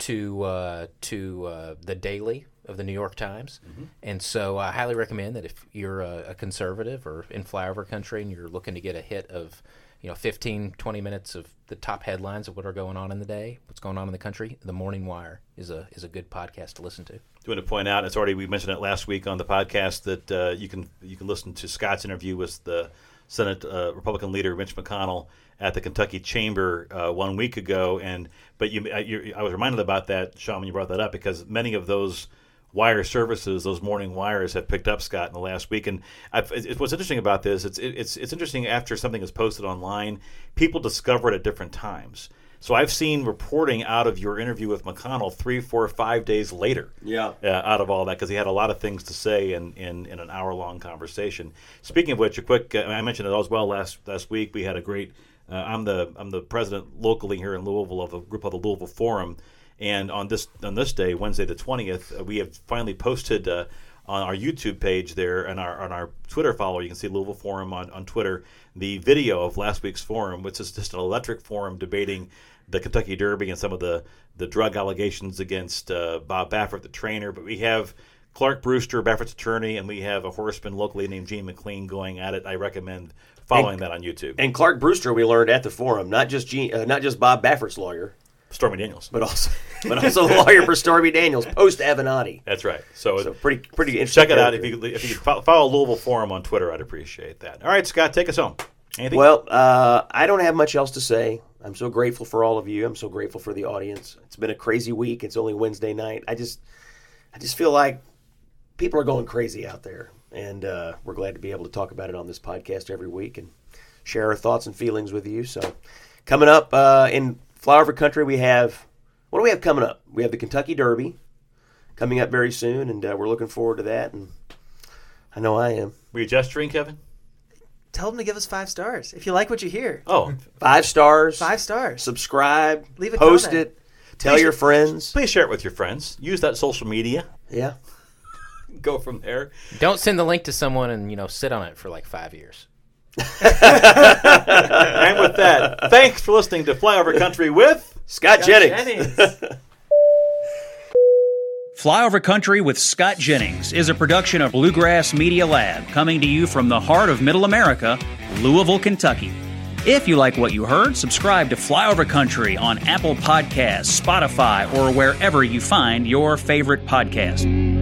to uh, to uh, the Daily of the New York Times. Mm-hmm. And so I highly recommend that if you're a, a conservative or in flyover country and you're looking to get a hit of, you know, fifteen, twenty minutes of the top headlines of what are going on in the day, what's going on in the country, The Morning Wire is a is a good podcast to listen to. Do you want to point out, it's already, we mentioned it last week on the podcast, that uh, you can you can listen to Scott's interview with the Senate uh, Republican leader Mitch McConnell at the Kentucky Chamber uh, one week ago. And but you, you, I was reminded about that, Sean, when you brought that up, because many of those wire services, those morning wires, have picked up, Scott, in the last week. And I've, it, what's interesting about this, it's it, it's it's interesting after something is posted online, people discover it at different times. So I've seen reporting out of your interview with McConnell three, four, five days later. Yeah. Uh, out of all that, because he had a lot of things to say in, in, in an hour-long conversation. Speaking of which, a quick, uh, I mentioned it as well last last week. We had a great. Uh, I'm the I'm the president locally here in Louisville of a group called the Louisville Forum. And on this on this day, Wednesday the twentieth, we have finally posted uh, on our YouTube page there and our on our Twitter follower. You can see Louisville Forum on, on Twitter, the video of last week's forum, which is just an electric forum debating the Kentucky Derby and some of the, the drug allegations against uh, Bob Baffert, the trainer. But we have Clark Brewster, Baffert's attorney, and we have a horseman locally named Gene McLean going at it. I recommend following and, that on YouTube. And Clark Brewster, we learned at the forum, not just Gene, uh, not just Bob Baffert's lawyer. Stormy Daniels, but also, but also a lawyer for Stormy Daniels, post Avenatti. That's right. So, so pretty, pretty interesting. Check it character. out if you if you follow Louisville Forum on Twitter. I'd appreciate that. All right, Scott, take us home. Anything? Well, uh, I don't have much else to say. I'm so grateful for all of you. I'm so grateful for the audience. It's been a crazy week. It's only Wednesday night. I just, I just feel like people are going crazy out there, and uh, we're glad to be able to talk about it on this podcast every week and share our thoughts and feelings with you. So, coming up uh, in Flyover Country, we have, what do we have coming up? We have the Kentucky Derby coming up very soon, and uh, we're looking forward to that, and I know I am. Were you gesturing, Kevin? Tell them to give us five stars if you like what you hear. Oh. Five stars. Five stars. Subscribe. Leave a comment. Post it. Tell your friends. Please share it with your friends. Use that social media. Yeah. Go from there. Don't send the link to someone and, you know, sit on it for like five years. And with that, thanks for listening to Flyover Country with Scott, Scott Jennings. Jennings. Flyover Country with Scott Jennings is a production of Bluegrass Media Lab, coming to you from the heart of Middle America, Louisville, Kentucky. If you like what you heard, subscribe to Flyover Country on Apple Podcasts, Spotify, or wherever you find your favorite podcast.